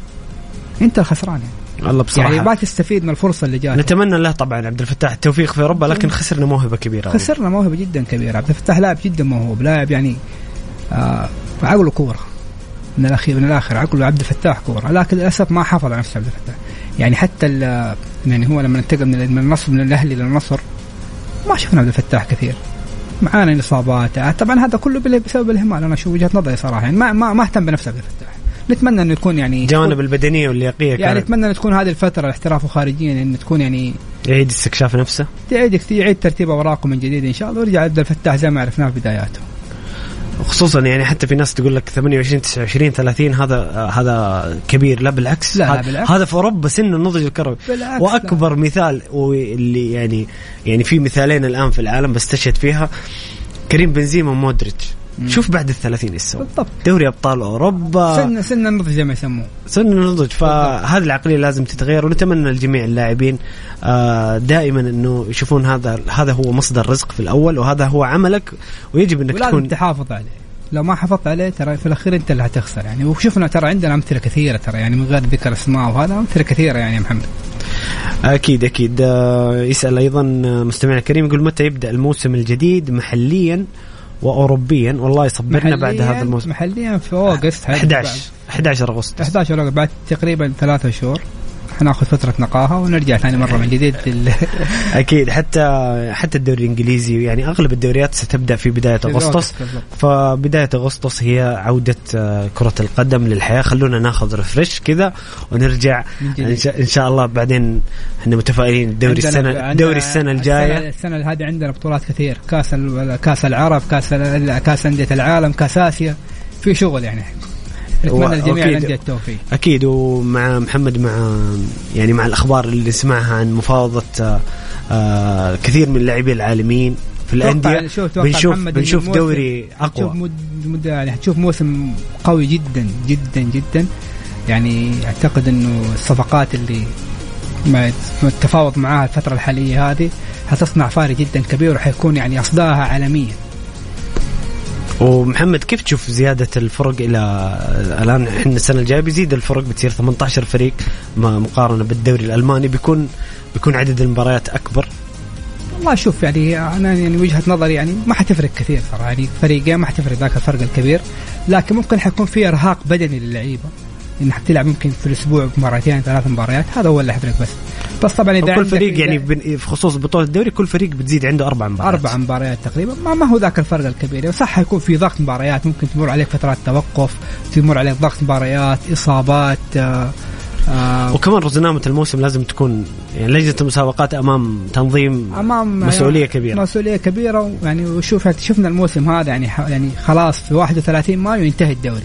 أنت الخسران يعني الله بصراحة، يعني ما تستفيد من الفرصة اللي جات. نتمنى له طبعا عبد الفتاح التوفيق في أوروبا، لكن خسرنا موهبة كبيرة، خسرنا موهبة جدا كبيرة. عبد الفتاح لاعب جدا موهوب، لاعب يعني آه عقله كورة من الأخير من الآخر عقله عبد الفتاح كورة، لكن للأسف ما حافظ على نفسه عبد الفتاح. يعني حتى يعني هو لما انتقل من النصر من الأهلي للنصر ما شفنا عبد الفتاح كثير، معانا الإصابات طبعا هذا كله بسبب الإهمال. أنا أشوف وجهة نظري صراحة يعني ما ما ما اهتم بنفسه عبد الفتاح، نتمنى إنه تكون يعني جوانب البدنية واللياقية، يعني نتمنى إن تكون هذه الفترة احترافه خارجيا إن تكون يعني يعيد استكشاف نفسه، يعيد يعيد ترتيب أوراقه من جديد إن شاء الله، ورجع عبد الفتاح زي ما عرفناه في بداياته. خصوصا يعني حتى في ناس تقول لك ثمانية وعشرين تسعة وعشرين ثلاثين هذا هذا كبير، لا بالعكس، لا هذا, بالعكس. هذا في أوروبا سن النضج الكروي، وأكبر لا. مثال واللي يعني يعني في مثالين الآن في العالم بستشهد فيها كريم بنزيما ومودريتش، شوف بعد الثلاثين السو دوري أبطال أوروبا، سن سن النضج زي ما يسموه سن النضج. فهذه العقلية لازم تتغير، ونتمنى لجميع اللاعبين دائما إنه يشوفون هذا هذا هو مصدر رزق في الأول، وهذا هو عملك ويجب إنك تكون تحافظ عليه، لو ما حافظت عليه ترى في الأخير أنت اللي هتخسر يعني. وشفنا ترى عندنا أمثلة كثيرة ترى، يعني من غير ذكر اسماء وهذا أمثلة كثيرة يعني يا محمد. أكيد أكيد. يسأل أيضا مستمعنا الكريم يقول متى يبدأ الموسم الجديد محليا وأوروبيا؟ والله يصبرنا بعد هذا الموسم. محليا في أغسطس أحد عشر أغسطس أحد عشر أغسطس بعد تقريبا ثلاثة شهور حناخذ فترة نقاهة ونرجع ثاني مرة من جديد ال... أكيد. حتى حتى الدوري الإنجليزي يعني أغلب الدوريات ستبدأ في بداية أغسطس، فبداية أغسطس هي عودة كرة القدم للحياة. خلونا ناخذ رفرش كذا ونرجع إن شاء الله بعدين، احنا متفائلين الدوري السنة دوري السنة الجاية. السنة هذه عندنا بطولات كثير، كأس كأس العرب، كأس كأس أندية العالم، كأس آسيا، في شغل يعني. أتمنى الجميع عندي التوفيق أكيد. ومع محمد مع يعني مع الأخبار اللي سمعها عن مفاوضة كثير من اللاعبين العالميين في الأندية، بنشوف بنشوف دوري أقوى، هتشوف مد يعني هتشوف موسم قوي جدا جدا جدا يعني. أعتقد إنه الصفقات اللي ما التفاوض معها الفترة الحالية هذه هتصنع فارق جدا كبير، وحيكون يعني أصداها عالميا. ومحمد كيف تشوف زيادة الفرق إلى الآن؟ إحنا السنة الجاية بيزيد الفرق، بتصير ثمانية عشر فريق مقارنة بالدوري الألماني، بيكون بيكون عدد المباريات أكبر. والله شوف يعني أنا يعني وجهة نظري يعني ما حتفرق كثير صراحة، يعني فريقين ما حتفرق ذاك الفرق الكبير، لكن ممكن حيكون في إرهاق بدني للعيبة، إن حتلعب ممكن في الأسبوع مرتين ثلاث مباريات، هذا هو اللي حيفرق بس. بس طبعا كل فريق يعني في خصوص بطولة الدوري كل فريق بتزيد عنده أربع مباريات أربع مباريات تقريبا، ما ما هو ذاك الفرق الكبير. صح يكون في ضغط مباريات، ممكن تمر عليك فترات توقف، تمر عليك ضغط مباريات، إصابات، آه. وكمان رزنامة الموسم لازم تكون يعني لجنة المسابقات أمام تنظيم أمام مسؤولية يعني كبيرة مسؤولية كبيرة يعني. وشوف شفنا الموسم هذا يعني يعني خلاص في واحد وثلاثين مايو ينتهي الدوري،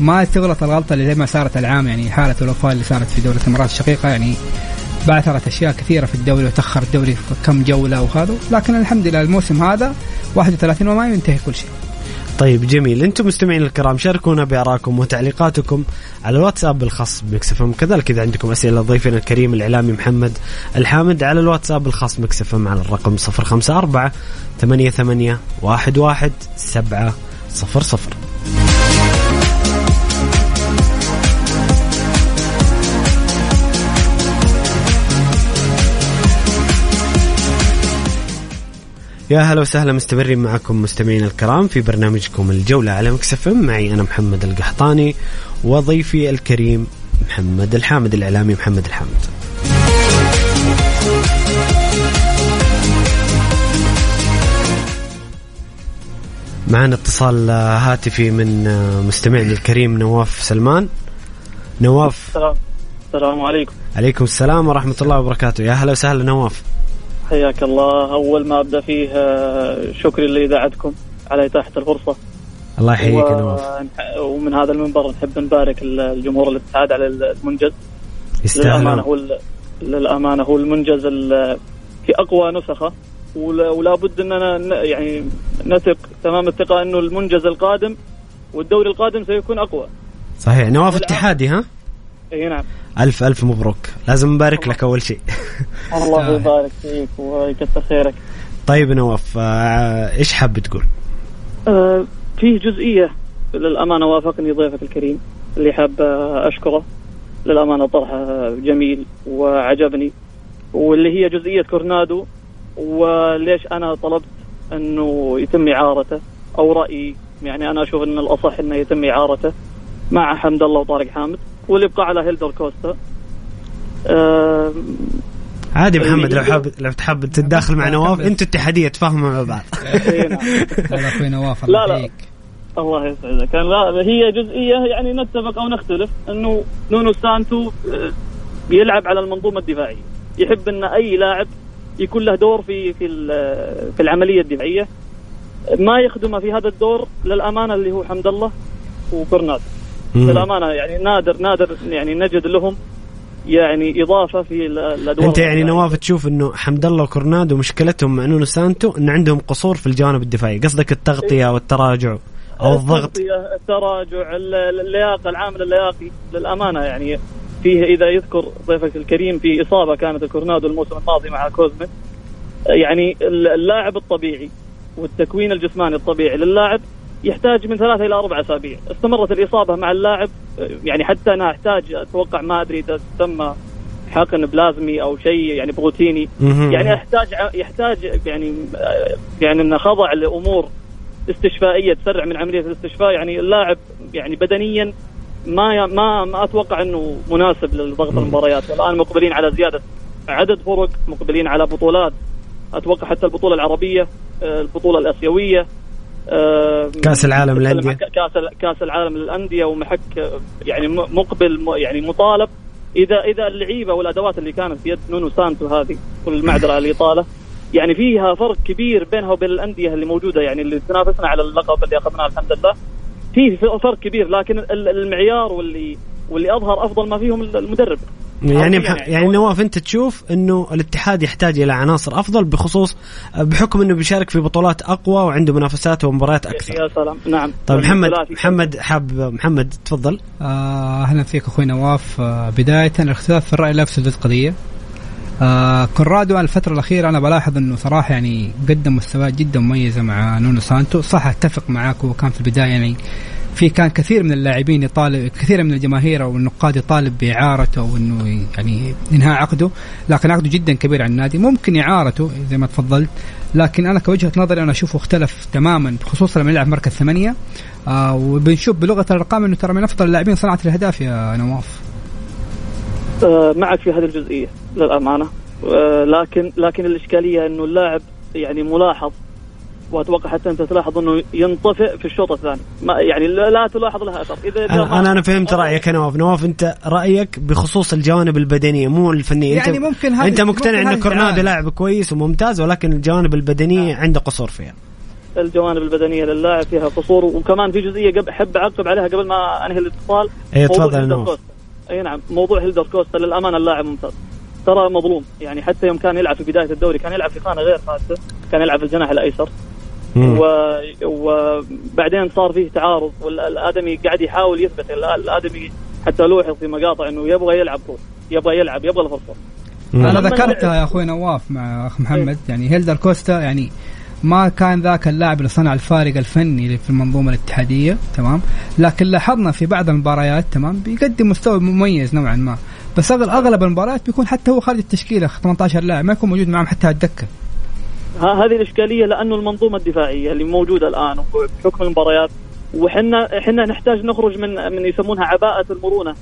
ما تغلط الغلطة اللي زي ما صارت العام يعني حالة الوفاة اللي صارت في دوري الإمارات الشقيقة يعني بعثرت أشياء كثيرة في الدوري وتأخر الدوري في كم جولة وهذا، لكن الحمد لله الموسم هذا واحد وثلاثين مايو ينتهي كل شيء. طيب جميل، انتم مستمعين الكرام شاركونا بآرائكم وتعليقاتكم على الواتساب الخاص بميكس اف ام، كذلك إذا عندكم أسئلة ضيفنا الكريم الإعلامي محمد الحامد على الواتساب الخاص ميكس اف ام على الرقم صفر خمسة أربعة ثمانية ثمانية واحد واحد سبعة صفر صفر. يا هلا وسهلا، مستمرين معكم مستمعين الكرام في برنامجكم الجولة على ميكس اف ام، معي أنا محمد القحطاني وضيفي الكريم محمد الحامد الإعلامي محمد الحامد. معنا اتصال هاتفي من مستمعنا الكريم نواف سلمان. نواف السلام. السلام عليكم. عليكم السلام ورحمة الله وبركاته. يا هلا وسهلا نواف، حياك الله. أول ما أبدأ فيه شكرا لإذاعتكم على إتاحة الفرصة. الله يحييك و... نواف. ومن هذا المنبر نحب نبارك الجمهور الاتحاد على المنجز، للأمانة هو ال... للأمانة هو المنجز ال... في أقوى نسخة، ولا... ولا بد أننا ن... يعني نثق تمام الثقة أنه المنجز القادم والدوري القادم سيكون أقوى. صحيح نواف اتحادي ها؟ اي نعم. ألف ألف مبروك، لازم نبارك لك أول شيء. الله يبارك فيك ويكثر خيرك. طيب نواف إيش حاب تقول؟ آه فيه جزئية للأمانة وافقني ضيفك الكريم اللي حاب أشكره للأمانة، طرحه جميل وعجبني، واللي هي جزئية كرنادو وليش أنا طلبت أنه يتم إعارته أو رأيي، يعني أنا أشوف أن الأصح أنه يتم إعارته مع حمد الله وطارق حامد والإبقاء على هيلدر كوستا. أه عادي محمد لو حاب لو تحب تتداخل مع نواف، انتوا اتحاديه تفاهموا مع بعض. اخوي نواف الله يحييك. الله يسعدك. كان هي جزئيه يعني نتفق او نختلف انه نونو سانتو بيلعب على المنظومه الدفاعيه، يحب ان اي لاعب يكون له دور في في في العمليه الدفاعيه، ما يخدمه في هذا الدور للامانه اللي هو حمد الله وبرنارد. للأمانة يعني نادر نادر يعني نجد لهم يعني إضافة في الأدوار. أنت يعني نواف تشوف إنه حمد الله وكرنادو مشكلتهم مع نونو سانتو إن عندهم قصور في الجانب الدفاعي، قصدك التغطية والتراجع أو الضغط؟ التراجع، اللياقة، العامل اللياقي للأمانة يعني فيه. إذا يذكر ضيفك الكريم في إصابة كانت الكرنادو الموسم الماضي مع كوزمن، يعني اللاعب الطبيعي والتكوين الجسماني الطبيعي لللاعب يحتاج من ثلاثة إلى أربعة أسابيع. استمرت الإصابة مع اللاعب يعني حتى أنا أحتاج أتوقع ما أدري إذا تسمى حقن بلازمي أو شيء يعني بروتيني يعني أحتاج يحتاج يعني يعني أن خضع لأمور استشفائية تسرع من عملية الاستشفاء. يعني اللاعب يعني بدنيا ما ما ما أتوقع إنه مناسب لضغط المباريات. والآن مقبلين على زيادة عدد فرق، مقبلين على بطولات، أتوقع حتى البطولة العربية، البطولة الآسيوية، كأس العالم للأندية، كأس العالم للأندية، ومحك يعني مقبل يعني مطالب إذا إذا اللعيبة والأدوات اللي كانت في يد نونو سانتو هذه والمعذرة الإطالة يعني فيها فرق كبير بينها وبين الأندية اللي موجودة يعني اللي تنافسنا على اللقب اللي أخذناه الحمد لله، فيه فرق كبير. لكن المعيار واللي واللي أظهر أفضل ما فيهم المدرب. يعني يعني نواف انت تشوف انه الاتحاد يحتاج الى عناصر افضل بخصوص بحكم انه بيشارك في بطولات اقوى وعنده منافسات ومباريات اكثر. يا سلام. نعم. طيب محمد محمد حاب محمد تفضل. آه اهلا فيك اخوي نواف. آه بدايه الاختلاف في الراي لا يفسد قضيه. آه كرادو على الفتره الاخيره انا بلاحظ انه صراحه يعني قدم مستويات جدا مميزه مع نونو سانتو. صح اتفق معاك، وكان في البدايه يعني في كان كثير من اللاعبين يطالب، كثير من الجماهير والنقاد يطالب بإعارته وإنه يعني إنهاء عقده، لكن عقده جدا كبير على النادي، ممكن إعارته زي ما تفضلت. لكن أنا كوجهة نظري أنا أشوفه اختلف تماما، خصوصا لما يلعب مركز ثمانية. آه وبنشوف بلغة الأرقام إنه ترى من أفضل اللاعبين صناعة الأهداف يا نواف. آه معك في هذه الجزئية للأمانة. آه لكن لكن الإشكالية إنه اللاعب يعني ملاحظ واتوقع حتى انت تلاحظ انه ينطفئ في الشوط الثاني، ما يعني لا تلاحظ لها اثر. اذا انا انا فهمت رايك يا نواف. نواف انت رايك بخصوص الجوانب البدنيه مو الفنيه، يعني انت ممكن انت مقتنع ان كرنادو لاعب كويس وممتاز، ولكن الجوانب البدنيه آه. عنده قصور فيها. الجوانب البدنيه للاعب فيها قصور، وكمان في جزئيه احب اعقب عليها قبل ما انهي الاتصال. اي تفضل. اي نعم، موضوع هيلدر كوستا للامانه اللاعب ممتاز، ترى مظلوم. يعني حتى يوم كان يلعب في بدايه الدوري كان يلعب في خانه غير خاسه، كان يلعب في الجناح الايسر و... وبعدين صار فيه تعارض، والادمي قاعد يحاول يثبت. الادمي حتى لوحظ في مقاطع انه يبغى يلعب طول، يبغى يلعب يبغى الفرصه. انا ذكرتها يا اخوي نواف مع اخ محمد، يعني هيلدر كوستا يعني ما كان ذاك اللاعب اللي صنع الفارق الفني في المنظومه الاتحاديه، تمام، لكن لاحظنا في بعض المباريات تمام بيقدم مستوى مميز نوعا ما، بس اغلب المباريات بيكون حتى هو خارج التشكيله، ثمانية عشر لاعب ما يكون موجود معهم حتى الدكه. هذه الاشكاليه، لانه المنظومه الدفاعيه اللي موجوده الان بحكم المباريات، وحنا احنا نحتاج نخرج من من يسمونها عباءه المرونه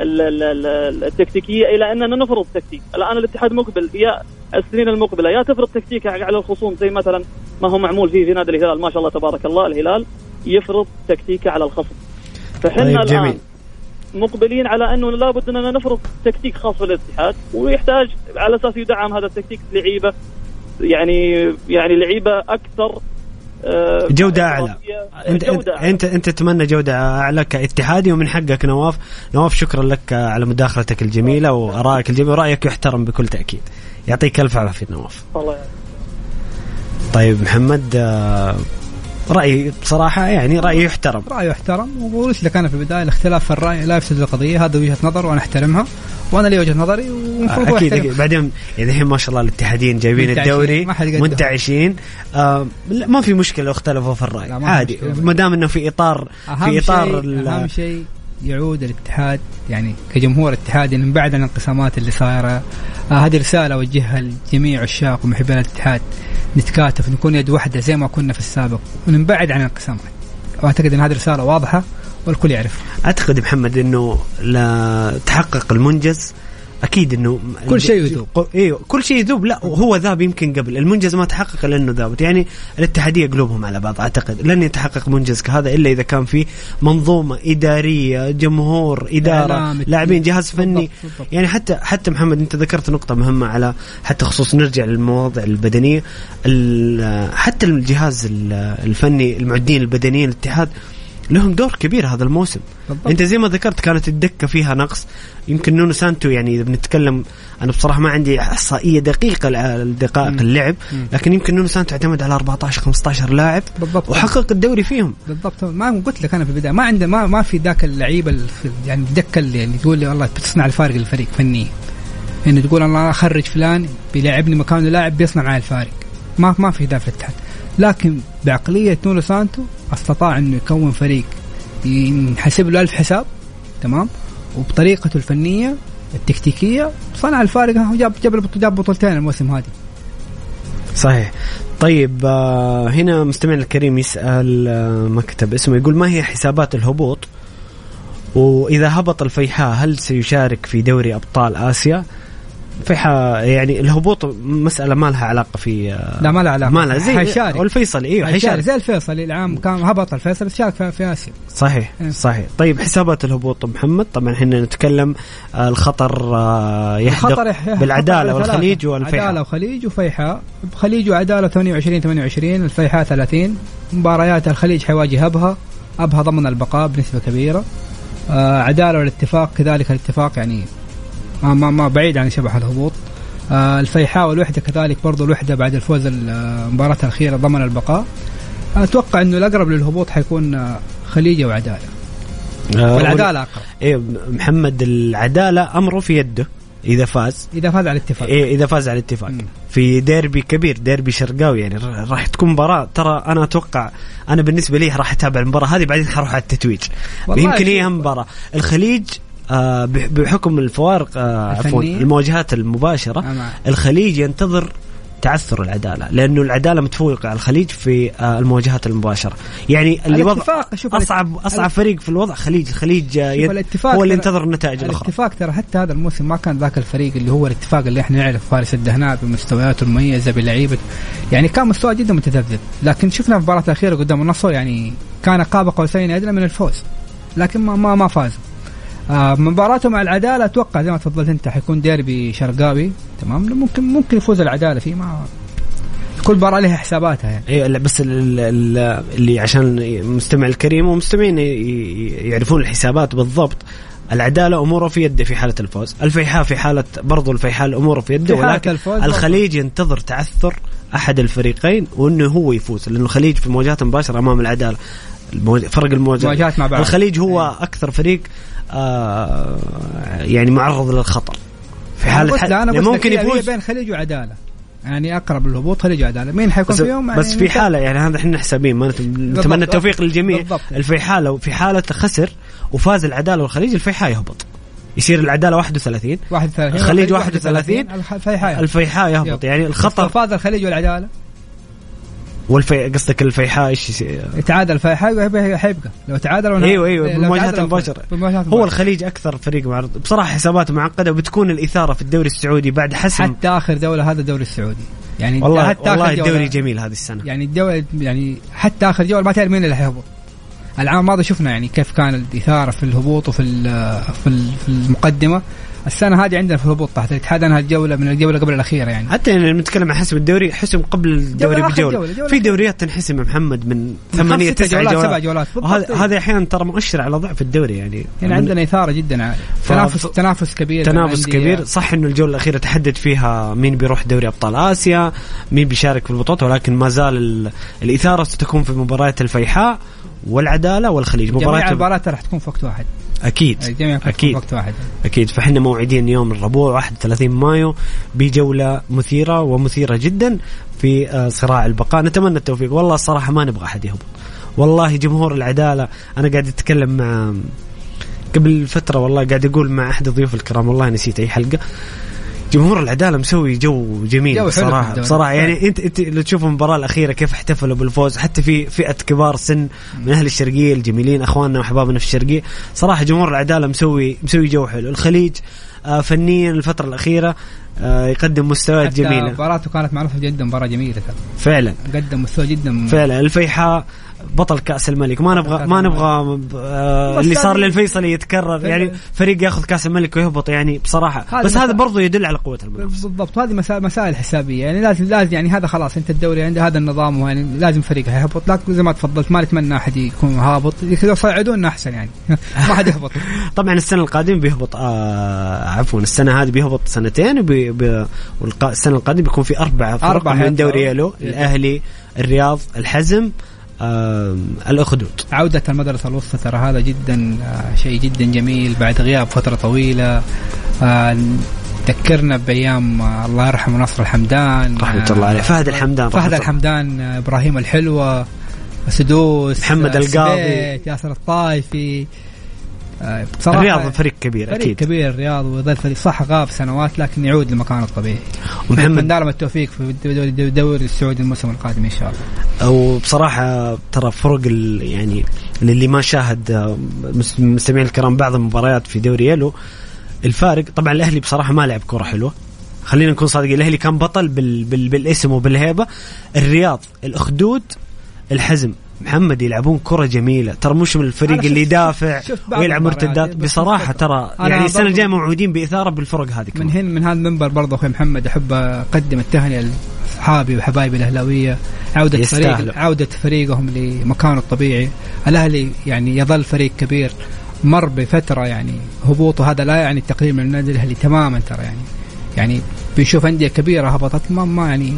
التكتيكيه الى اننا نفرض تكتيك. الان الاتحاد مقبل يا السنين المقبله يا تفرض تكتيك على الخصوم، زي مثلا ما هو معمول فيه في نادي الهلال ما شاء الله تبارك الله، الهلال يفرض تكتيكه على الخصم. فحنا الان مقبلين على انه لابد اننا نفرض تكتيك خاص بالاتحاد، ويحتاج على اساس يدعم هذا التكتيك لعيبه، يعني يعني لعيبه اكثر جودة أعلى. أنت, أنت أنت تتمنى جودة أعلى كاتحادي، ومن حقك نواف. نواف شكرا لك على مداخلتك الجميلة وآرائك الجميلة، ورأيك يحترم بكل تأكيد. يعطيك ألف عافية نواف. الله. طيب محمد، رأيي بصراحة يعني رأيي يحترم. رأيي يحترم، وقلت لك أنا في البداية الاختلاف في الرأي لا يفسد القضية. هذا وجهة نظر وأنا أحترمها، وأنا لي وجهة نظري ومفروض أحترمها. بعدين الحين ما شاء الله الاتحادين جايبين الدوري منتعشين، آه ما في مشكلة لو اختلفوا في الرأي، عادي ما دام إنه في إطار في إطار. أهم شيء يعود الاتحاد يعني كجمهور اتحادي من بعد الانقسامات اللي صايرة. آه هذه رسالة أوجهها لجميع عشاق ومحبين الاتحاد، نتكاتف نكون يد واحدة زي ما كنا في السابق، ونبعد عن الانقسامات. وأعتقد أن هذه رسالة واضحة والكل يعرف. أعتقد محمد إنه لتحقق المنجز أكيد إنه كل شيء يذوب. إيه كل شيء يذوب، لا هو ذاب يمكن قبل المنجز ما تحقق لأنه ذابت. يعني الاتحادية قلوبهم على بعض، أعتقد لن يتحقق منجز كهذا إلا إذا كان في منظومة إدارية، جمهور، إدارة، لاعبين، جهاز فني. بالضبط بالضبط. يعني حتى حتى محمد أنت ذكرت نقطة مهمة على حتى خصوص نرجع للمواضع البدنية، حتى الجهاز الفني، المعدين البدنيين الاتحاد لهم دور كبير هذا الموسم. بالضبط. انت زي ما ذكرت كانت الدكة فيها نقص، يمكن نونو سانتو يعني اذا بنتكلم انا بصراحة ما عندي احصائية دقيقة لدقائق اللعب، مم. لكن يمكن نونو سانتو اعتمد على أربعة عشر خمسة عشر لاعب وحقق الدوري فيهم. بالضبط، ما قلت لك انا في البداية ما عنده ما ما في ذاك اللعيبة يعني الدكة اللي يعني تقول لي والله بتصنع الفارق الفريق فني، انه تقول انا اخرج فلان بيلعبني مكانه لاعب بيصنع معي الفارق. ما ما في دافع الاتحاد، لكن بعقلية نونو سانتو استطاع أنه يكون فريق ينحسب له ألف حساب، تمام، وبطريقته الفنية التكتيكية صنع الفارق، جاب جاب جاب بطولتين الموسم هذا. صحيح. طيب هنا مستمعنا الكريم يسأل، ما كتب اسمه، يقول ما هي حسابات الهبوط، وإذا هبط الفيحاء هل سيشارك في دوري أبطال آسيا؟ فيحة يعني الهبوط مسألة ما لها علاقة في لا ما لها علاقة ما لها زي حيشارك. والفيصل ايوه حيشارك زي الفيصل العام كان هبط الفيصل شارك في, في آسيا. صحيح اه. صحيح. طيب حسابات الهبوط محمد، طبعا احنا نتكلم الخطر يحدق بالعدالة والخليج والفيحة. عدالة وخليج وفيحة. الخليج وعدالة ثمانية وعشرين ثمانية وعشرين، الفيحة ثلاثين مباريات. الخليج حيواجه أبها، أبها ضمن البقاء بنسبة كبيرة. آه عدالة والاتفاق كذلك، الاتفاق يعني ما ما بعيد عن شبح الهبوط. آه الفيحاء والوحدة كذلك برضو، الوحدة بعد الفوز المباراة الأخيرة ضمن البقاء. أتوقع إنه الأقرب للهبوط حيكون خليجة وعدالة. آه والعدالة أقرب. إيه محمد، العدالة أمره في يده إذا فاز. إذا فاز على الاتفاق. إيه إذا فاز على الاتفاق. م. في ديربي كبير، ديربي شرقاوي، يعني راح تكون مباراة. ترى أنا أتوقع أنا بالنسبة لي راح أتابع المباراة هذه، بعدين حروح على التتويج. يمكن هي مباراة الخليج. آه بحكم الفوارق، آه عفوا المواجهات المباشرة، الخليج ينتظر تعثر العدالة, لأنه العدالة متفوقة على الخليج في المواجهات المباشرة. يعني اللي وضع أصعب أصعب فريق في الوضع خليج. الخليج هو اللي انتظر النتائج الأخرى. الاتفاق ترى حتى هذا الموسم ما كان ذاك الفريق اللي هو الاتفاق اللي احنا نعرف فارس الدهناء بمستوياته المميزة بلعيبة, يعني كان مستواه جدا متذبذب, لكن شفنا في مباراة الأخيرة قدام النصر يعني كان قاب قوسين أدنى من الفوز, لكن ما ما, ما فاز. آه مباراته مع العدالة أتوقع زي ما تفضلت أنت حيكون ديربي شرقاوي, تمام, ممكن ممكن يفوز العدالة فيه, ما كل مباراة لها حساباتها يعني. إيه بس اللي عشان المستمع الكريم ومستمعين يعرفون الحسابات بالضبط, العدالة أموره في يده في حالة الفوز, الفيحاء في حالة برضو الفيحاء أموره في يده, ولكن الخليج ينتظر تعثر أحد الفريقين وأنه هو يفوز, لأنه الخليج في المواجهات المباشرة أمام العدالة فرق المواجهات مع بعض. الخليج هو أكثر فريق آه يعني معرض للخطر في حالة حل... ممكن يفوز بين خليج وعدالة, يعني أقرب الهبوط خليج وعدالة, مين حيكون فيهم يعني بس في نتبقى. حالة يعني هذا إحنا حسابين ما نتمنى التوفيق للجميع. الفيحاء لو في حالة خسر وفاز العدالة والخليج الفيحاء يهبط, يصير العدالة واحد وثلاثين الخليج واحد وثلاثين الفيحاء يهبط. يعني الخطر فاز الخليج والعدالة والفي قصدك الفيحاء إيش يتعادل الفيحاء ويحيبقه لو تعادل. أيوة أيوه بمواجهة مباشرة. هو الخليج أكثر فريق معرض بصراحة, حسابات معقدة, وبتكون الإثارة في الدوري السعودي بعد حسم حتى آخر دولة هذا الدوري السعودي يعني والله, حتى والله آخر الدوري جميل هذه السنة يعني الدوري, يعني حتى آخر دولة ما تعرف مين اللي هيهبط. العام الماضي شفنا يعني كيف كان الإثارة في الهبوط وفي في المقدمة, السنة هذه عندنا في الهبوط تحت الاتحاد أنها الجولة من الجولة قبل الأخيرة, يعني حتى يعني نتكلم عن حسم الدوري, حسم قبل الدوري بجولة, في دوريات تنحسم محمد من ثمانية تسعة جولات, جولات. هذا أحيانا ترى مؤشر على ضعف الدوري يعني, يعني عندنا إثارة جدا عالية, تنافس ف... تنافس كبير تنافس كبير صح. إنه الجولة الأخيرة تحدد فيها مين بيروح دوري أبطال آسيا, مين بيشارك في البطولات, ولكن ما زال ال... الإثارة ستكون في مباراة الفيحاء والعدالة والخليج. مباراة المباراة راح تكون في وقت واحد أكيد أكيد وقت واحد أكيد. فإحنا موعدين يوم الربوع واحد وثلاثين مايو بجولة مثيرة ومثيرة جدا في صراع البقاء, نتمنى التوفيق. والله الصراحة ما نبغى أحد يهبط, والله جمهور العدالة. أنا قاعد أتكلم مع قبل فترة والله قاعد أقول مع أحد ضيوف الكرام, والله نسيت أي حلقة, جمهور العدالة مسوي جو جميل بصراحة بصراحة يعني. أنت أنت لو تشوف المباراة الأخيرة كيف احتفلوا بالفوز, حتى في فئة كبار سن من أهل الشرقية الجميلين, أخواننا وأحبابنا في الشرقية, صراحة جمهور العدالة مسوي مسوي جو حلو. الخليج فنيا الفترة الأخيرة يقدم مستويات جميلة, مباراته كانت معروفة جدا, مباراة جميلة فعلا, قدم مستوى جدا فعلا. الفيحاء بطل كأس الملك, ما نبغى ما نبغى اللي صار للفيصل يتكرر, يعني فريق ياخذ كأس الملك ويهبط يعني بصراحة, بس هذا برضو يدل على قوة المنافسة. بالضبط, هذه مسائل حسابية يعني, لازم لازم يعني هذا خلاص انت الدوري عند هذا النظام, ويعني لازم فريق هيهبط, لكن زي ما تفضلت ما نتمنى احد يكون هابط, يخلوا صعدونا احسن يعني ما حد يهبط. طبعا السنة القادمة بيهبط آه عفوا السنة هذه بيهبط سنتين, والسنة القادمة بيكون في أربعة فرق من دوري يلو, الأهلي, الرياض, الحزم, الأخدود. عودة المدرسة الوسطى ترى هذا جدا شيء جدا جميل بعد غياب فترة طويلة, تذكرنا بأيام الله يرحمه نصر الحمدان رحمة الله عليه, فهد الحمدان فهد الحمدان إبراهيم الحلوة, سدوس, محمد القاضي, ياسر الطائفي. الرياض فريق كبير فريق أكيد كبير الرياض, ويظل فريق صح غاب سنوات لكن يعود لمكانه الطبيعي. ومحمد دارم التوفيق في دوري السعودي الموسم القادم إن شاء الله. وبصراحة ترى فرق يعني اللي ما شاهد مستمعين الكرام بعض المباريات في دوري يلو, الفارق طبعا الأهلي بصراحة ما لعب كرة حلوة, خلينا نكون صادقين, الأهلي كان بطل بال بال بالاسم وبالهيبة. الرياض, الأخدود, الحزم, محمد يلعبون كرة جميلة ترى, مش من الفريق اللي يدافع ويلعب مرتدات بصراحة ترى, يعني السنة الجاية موعودين بإثارة بالفرق هذه. من هنا من هذا المنبر برضه أخي محمد أحب أقدم التهنئة لأصحابي وحبايبي الأهلاوية, عودة فريق عودة فريقهم لمكانه الطبيعي. الأهلي يعني يظل فريق كبير مر بفترة يعني هبوطه هذا لا يعني التقليل من النادي الأهلي تماما ترى, يعني يعني بنشوف أندية كبيرة هبطت ما يعني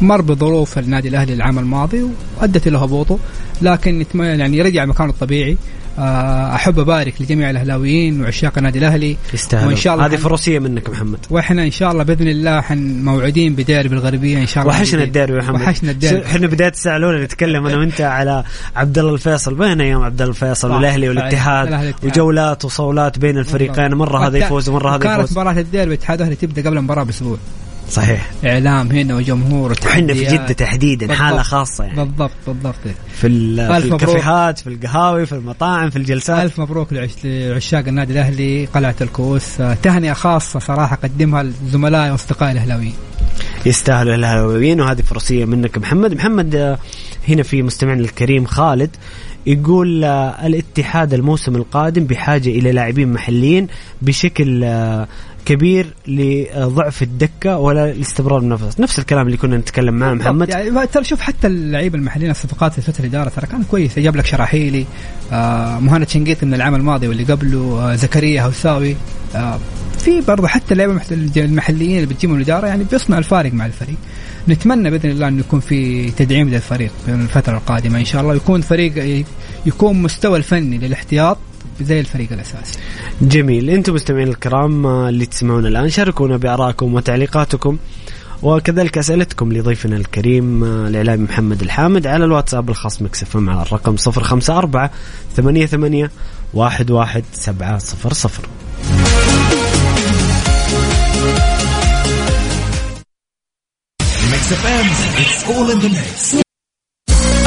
مر بظروف النادي الأهلي العام الماضي وأدت إلى هبوطه, لكن يعني يرجع مكانه الطبيعي. أحب أبارك لجميع الأهلاويين وعشاق النادي الأهلي, وإن شاء الله هذه فروسية منك محمد, وإحنا إن شاء الله بإذن الله حن موعدين بديربي بالغربية إن شاء الله. وحشنا الديربي محمد, وحشنا الديربي. إحنا بداية الساعة الأولى نتكلم أنا وأنت على عبد الله الفيصل, بين يوم عبد الله الفيصل والأهلي والاتحاد وجولات وصولات بين الفريقين, مرة هذا يفوز ومرة هذا يفوز. كانت مباراة الديربي الاتحاد والأهلي تبدأ قبل المباراة بأسبوع صحيح، إعلام هنا وجمهور وحنا في جدة تحديدا حالة خاصة يعني. بالضبط بالضبط في الكافيهات في القهاوي في المطاعم في الجلسات. ألف مبروك لعشاق النادي الأهلي قلعة الكؤوس، تهنئة خاصة صراحة قدمها لزملائي وأصدقائي الأهلاويين، يستاهلوا الأهلاويين، وهذه فرصية منك محمد. محمد هنا في مستمعنا الكريم خالد يقول الاتحاد الموسم القادم بحاجة إلى لاعبين محليين بشكل كبير لضعف الدكة ولا الاستمرار بالنفس. نفس الكلام اللي كنا نتكلم معه محمد. يعني ترى شوف حتى اللعيبة المحليين الصفقات في فترة الإدارة ترى كان كويس، جاب لك شراحيلي، آه مهند شنقيط من العام الماضي واللي قبله، آه زكريا هوساوي، آه في برضه حتى اللعيبة المحليين اللي بتجيبهم الإدارة يعني بيصنع الفارق مع الفريق. نتمنى بإذن الله أن يكون في تدعيم للفريق في الفترة القادمة إن شاء الله، يكون فريق يكون مستوى الفني للاحتياط زي الفريق الأساسي. جميل. أنتم مستمعين الكرام اللي تسمعون الآن، شاركونا بآرائكم وتعليقاتكم وكذلك أسئلتكم لضيفنا الكريم الإعلامي محمد الحامد على الواتساب الخاص ميكس اف ام على الرقم صفر خمسة أربعة ثمانية ثمانية واحد واحد سبعة صفر صفر.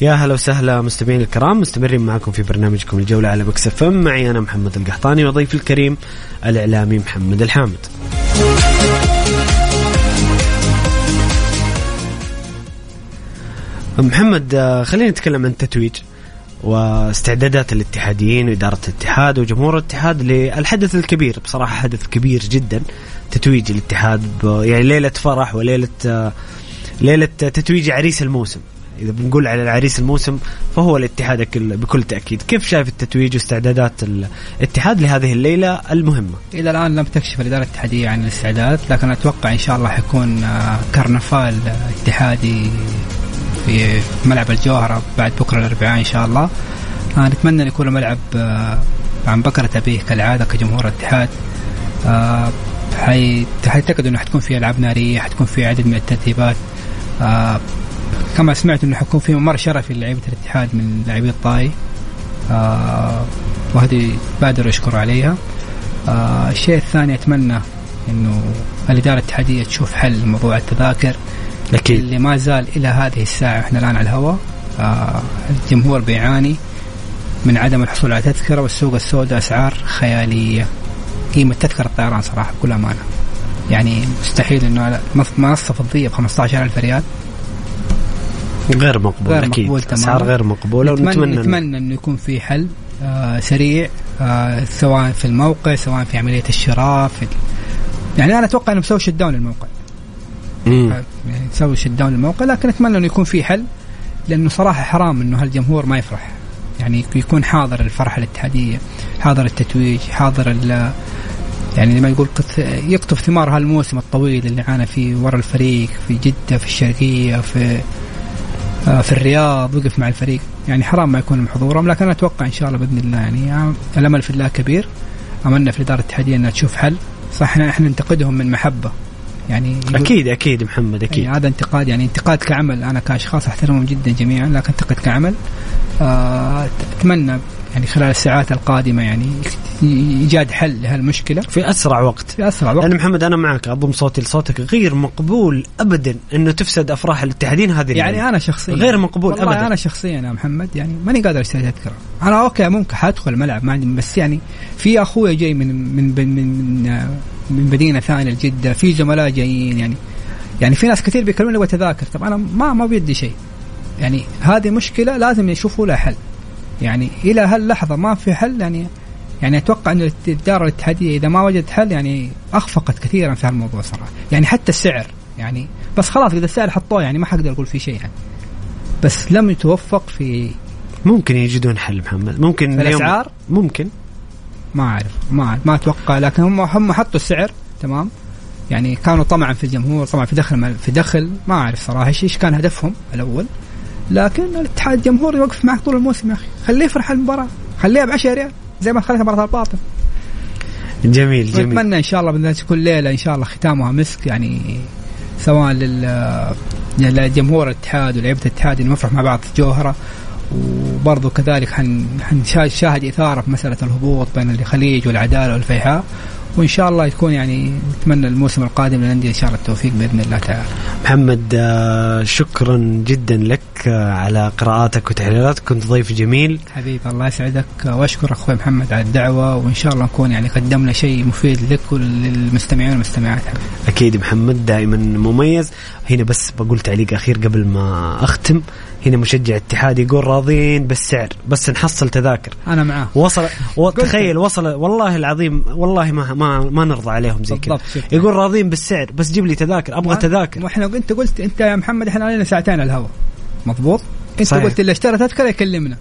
يا هلا وسهلا مستمعين الكرام، مستمرين معكم في برنامجكم الجولة على ميكس اف ام، معي أنا محمد القحطاني وضيف الكريم الإعلامي محمد الحامد. محمد خلينا نتكلم عن تتويج واستعدادات الاتحاديين وإدارة الاتحاد وجمهور الاتحاد للحدث الكبير. بصراحة حدث كبير جدا تتويج الاتحاد، يعني ليلة فرح وليلة ليلة تتويج عريس الموسم. إذا بنقول على العريس الموسم فهو الاتحاد بكل تأكيد. كيف شايف التتويج واستعدادات الاتحاد لهذه الليلة المهمة؟ إلى الآن لم تكشف الإدارة الاتحادية عن الاستعداد، لكن أتوقع إن شاء الله حيكون كرنفال اتحادي في ملعب الجوهرة بعد بكرة الأربعاء إن شاء الله. نتمنى أن يكون الملعب عن بكرة أبيه كالعادة كجمهور الاتحاد. حيتأكد أنه حتكون فيه ألعاب نارية، حتكون فيه عدد من الترتيبات، كما سمعت انه حيكون في ممر شرفي للاعيبه الاتحاد من لاعبي الطائي، آه وهذه بادروا يشكروا عليها. آه الشيء الثاني اتمنى انه الاداره الاتحاديه تشوف حل موضوع التذاكر أكيد. اللي ما زال الى هذه الساعه احنا الان على الهواء، آه الجمهور بيعاني من عدم الحصول على تذكره، والسوق السوداء اسعار خياليه. قيمه تذكره الطيران صراحه بكل امانه يعني مستحيل انه منصه فضيه ب خمسة عشر ألف ريال غير مقبول، غير أكيد مقبول، أسعار غير مقبولة. ونتمنى نتمنى أن يكون في حل آه سريع، آه سواء في الموقع سواء في عملية الشراء. يعني أنا أتوقع أنه مسوي شت داون الموقع، يعني مسوي شت داون الموقع، لكن أتمنى أنه يكون في حل، لأنه صراحة حرام أنه هالجمهور ما يفرح، يعني يكون حاضر الفرحة الاتحادية، حاضر التتويج، حاضر ال يعني لما يقول يقطف ثمار هالموسم الطويل اللي عانى فيه ورا الفريق في جدة في الشرقية في في الرياض، وقف مع الفريق. يعني حرام ما يكون حضورهم، لكن أنا أتوقع إن شاء الله بإذن الله يعني الأمل في الله كبير. أملنا في الإدارة الاتحادية أنها تشوف حل. صح إحنا إحنا ننتقدهم من محبة يعني أكيد أكيد محمد أكيد يعني هذا انتقاد، يعني انتقاد كعمل، أنا كأشخاص أحترمهم جدا جميعا لكن انتقد كعمل. أتمنى يعني خلال الساعات القادمة يعني إيجاد حل لهالمشكلة في أسرع وقت في أسرع وقت. أنا محمد أنا معك، أضم صوتي لصوتك، غير مقبول أبدا إنه تفسد أفراح الاتحادين هذه يعني المنزل. أنا شخصيا غير مقبول أبدا. أنا شخصيا يا محمد يعني ماني قادر أشتري تذكرة. أنا أوكي ممكن حادخل ملعب ما عندي، بس يعني في أخويا جاي من من من من مدينة ثانية الجدة، في زملاء جايين يعني يعني في ناس كثير بيكلموني وتذاكر. طب أنا ما ما بيدي شيء، يعني هذه مشكلة لازم يشوفوا لها حل. يعني إلى هاللحظة ما في حل، يعني يعني أتوقع أن الإدارة الاتحادية إذا ما وجدت حل يعني أخفقت كثيرا في هالموضوع صراحة. يعني حتى السعر يعني بس خلاص إذا السعر حطوه يعني ما حقدر أقول فيه شيء يعني، بس لم يتوفق في ممكن يجدون حل محمد. ممكن الأسعار ممكن ما أعرف ما ما أتوقع، لكن هم هم حطوا السعر تمام، يعني كانوا طمعا في الجمهور، طمعا في دخل في دخل ما أعرف صراحة إيش كان هدفهم الأول. لكن الاتحاد جمهوري يوقف معك طول الموسم يا أخي، خليه يفرح المباراة، خليه بعشرة ريال زي ما خليها مباراة الباطن. جميل جميل. نتمنى إن شاء الله بدنا تكون ليلة إن شاء الله ختامها مسك، يعني سواء لل لجمهور الاتحاد ولعيبة الاتحاد إنه نفرح مع بعض جوهرة، وبرضه كذلك حنشاهد إثارة في مسألة الهبوط بين الخليج والعدالة والفيحاء، وإن شاء الله يكون يعني نتمنى الموسم القادم للأندية إن شاء الله التوفيق بإذن الله تعالى. محمد شكرا جدا لك على قراءاتك وتحليلاتك، كنت ضيف جميل حبيبي. الله يسعدك، وأشكر أخوي محمد على الدعوة، وإن شاء الله نكون يعني قدمنا شيء مفيد لك وللمستمعين والمستمعات. أكيد محمد دائما مميز. هنا بس بقول تعليق أخير قبل ما أختم، هنا مشجع الاتحاد يقول راضين بالسعر بس نحصل تذاكر. أنا معاه. وصل وتخيل وصل والله العظيم، والله ما ما ما نرضى عليهم زي كذا. يقول راضين بالسعر بس جيب لي تذاكر، أبغى تذاكر. وإحنا أنت قلت أنت يا محمد إحنا علينا ساعتين على الهواء، مضبوط؟ أنت صحيح. قلت اللي اشترى تذكرة يكلمنا.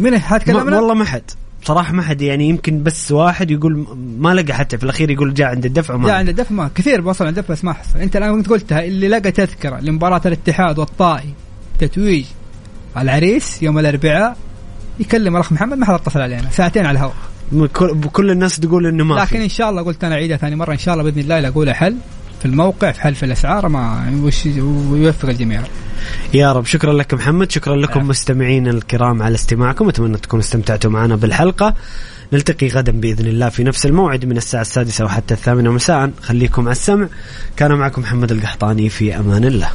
من هتكلمنا؟ والله ما حد. صراحة ما حد، يعني يمكن بس واحد يقول ما لقى، حتى في الأخير يقول جاء عند الدفع وما. جاء عند الدفع ما كثير بوصل عند الدفع بس ما حصل. أنت الآن كنت قلتها اللي لقى تذكرة لمباراة الاتحاد والطائي تتويج على العريس يوم الأربعاء يكلم الأخ محمد، ما حد اتصل علينا ساعتين على الهواء. كل الناس تقول إنه ما. لكن إن شاء الله قلت أنا عيدة ثاني مرة إن شاء الله بإذن الله لأقول حل في الموقع في حل في الأسعار ما وش ويوفق الجميع يا رب. شكرا لك محمد، شكرا لكم آه. مستمعين الكرام على استماعكم، أتمنى تكونوا استمتعتوا معنا بالحلقة. نلتقي غدا بإذن الله في نفس الموعد من الساعة السادسة وحتى الثامنة مساء. خليكم على السمع. كان معكم محمد القحطاني، في أمان الله.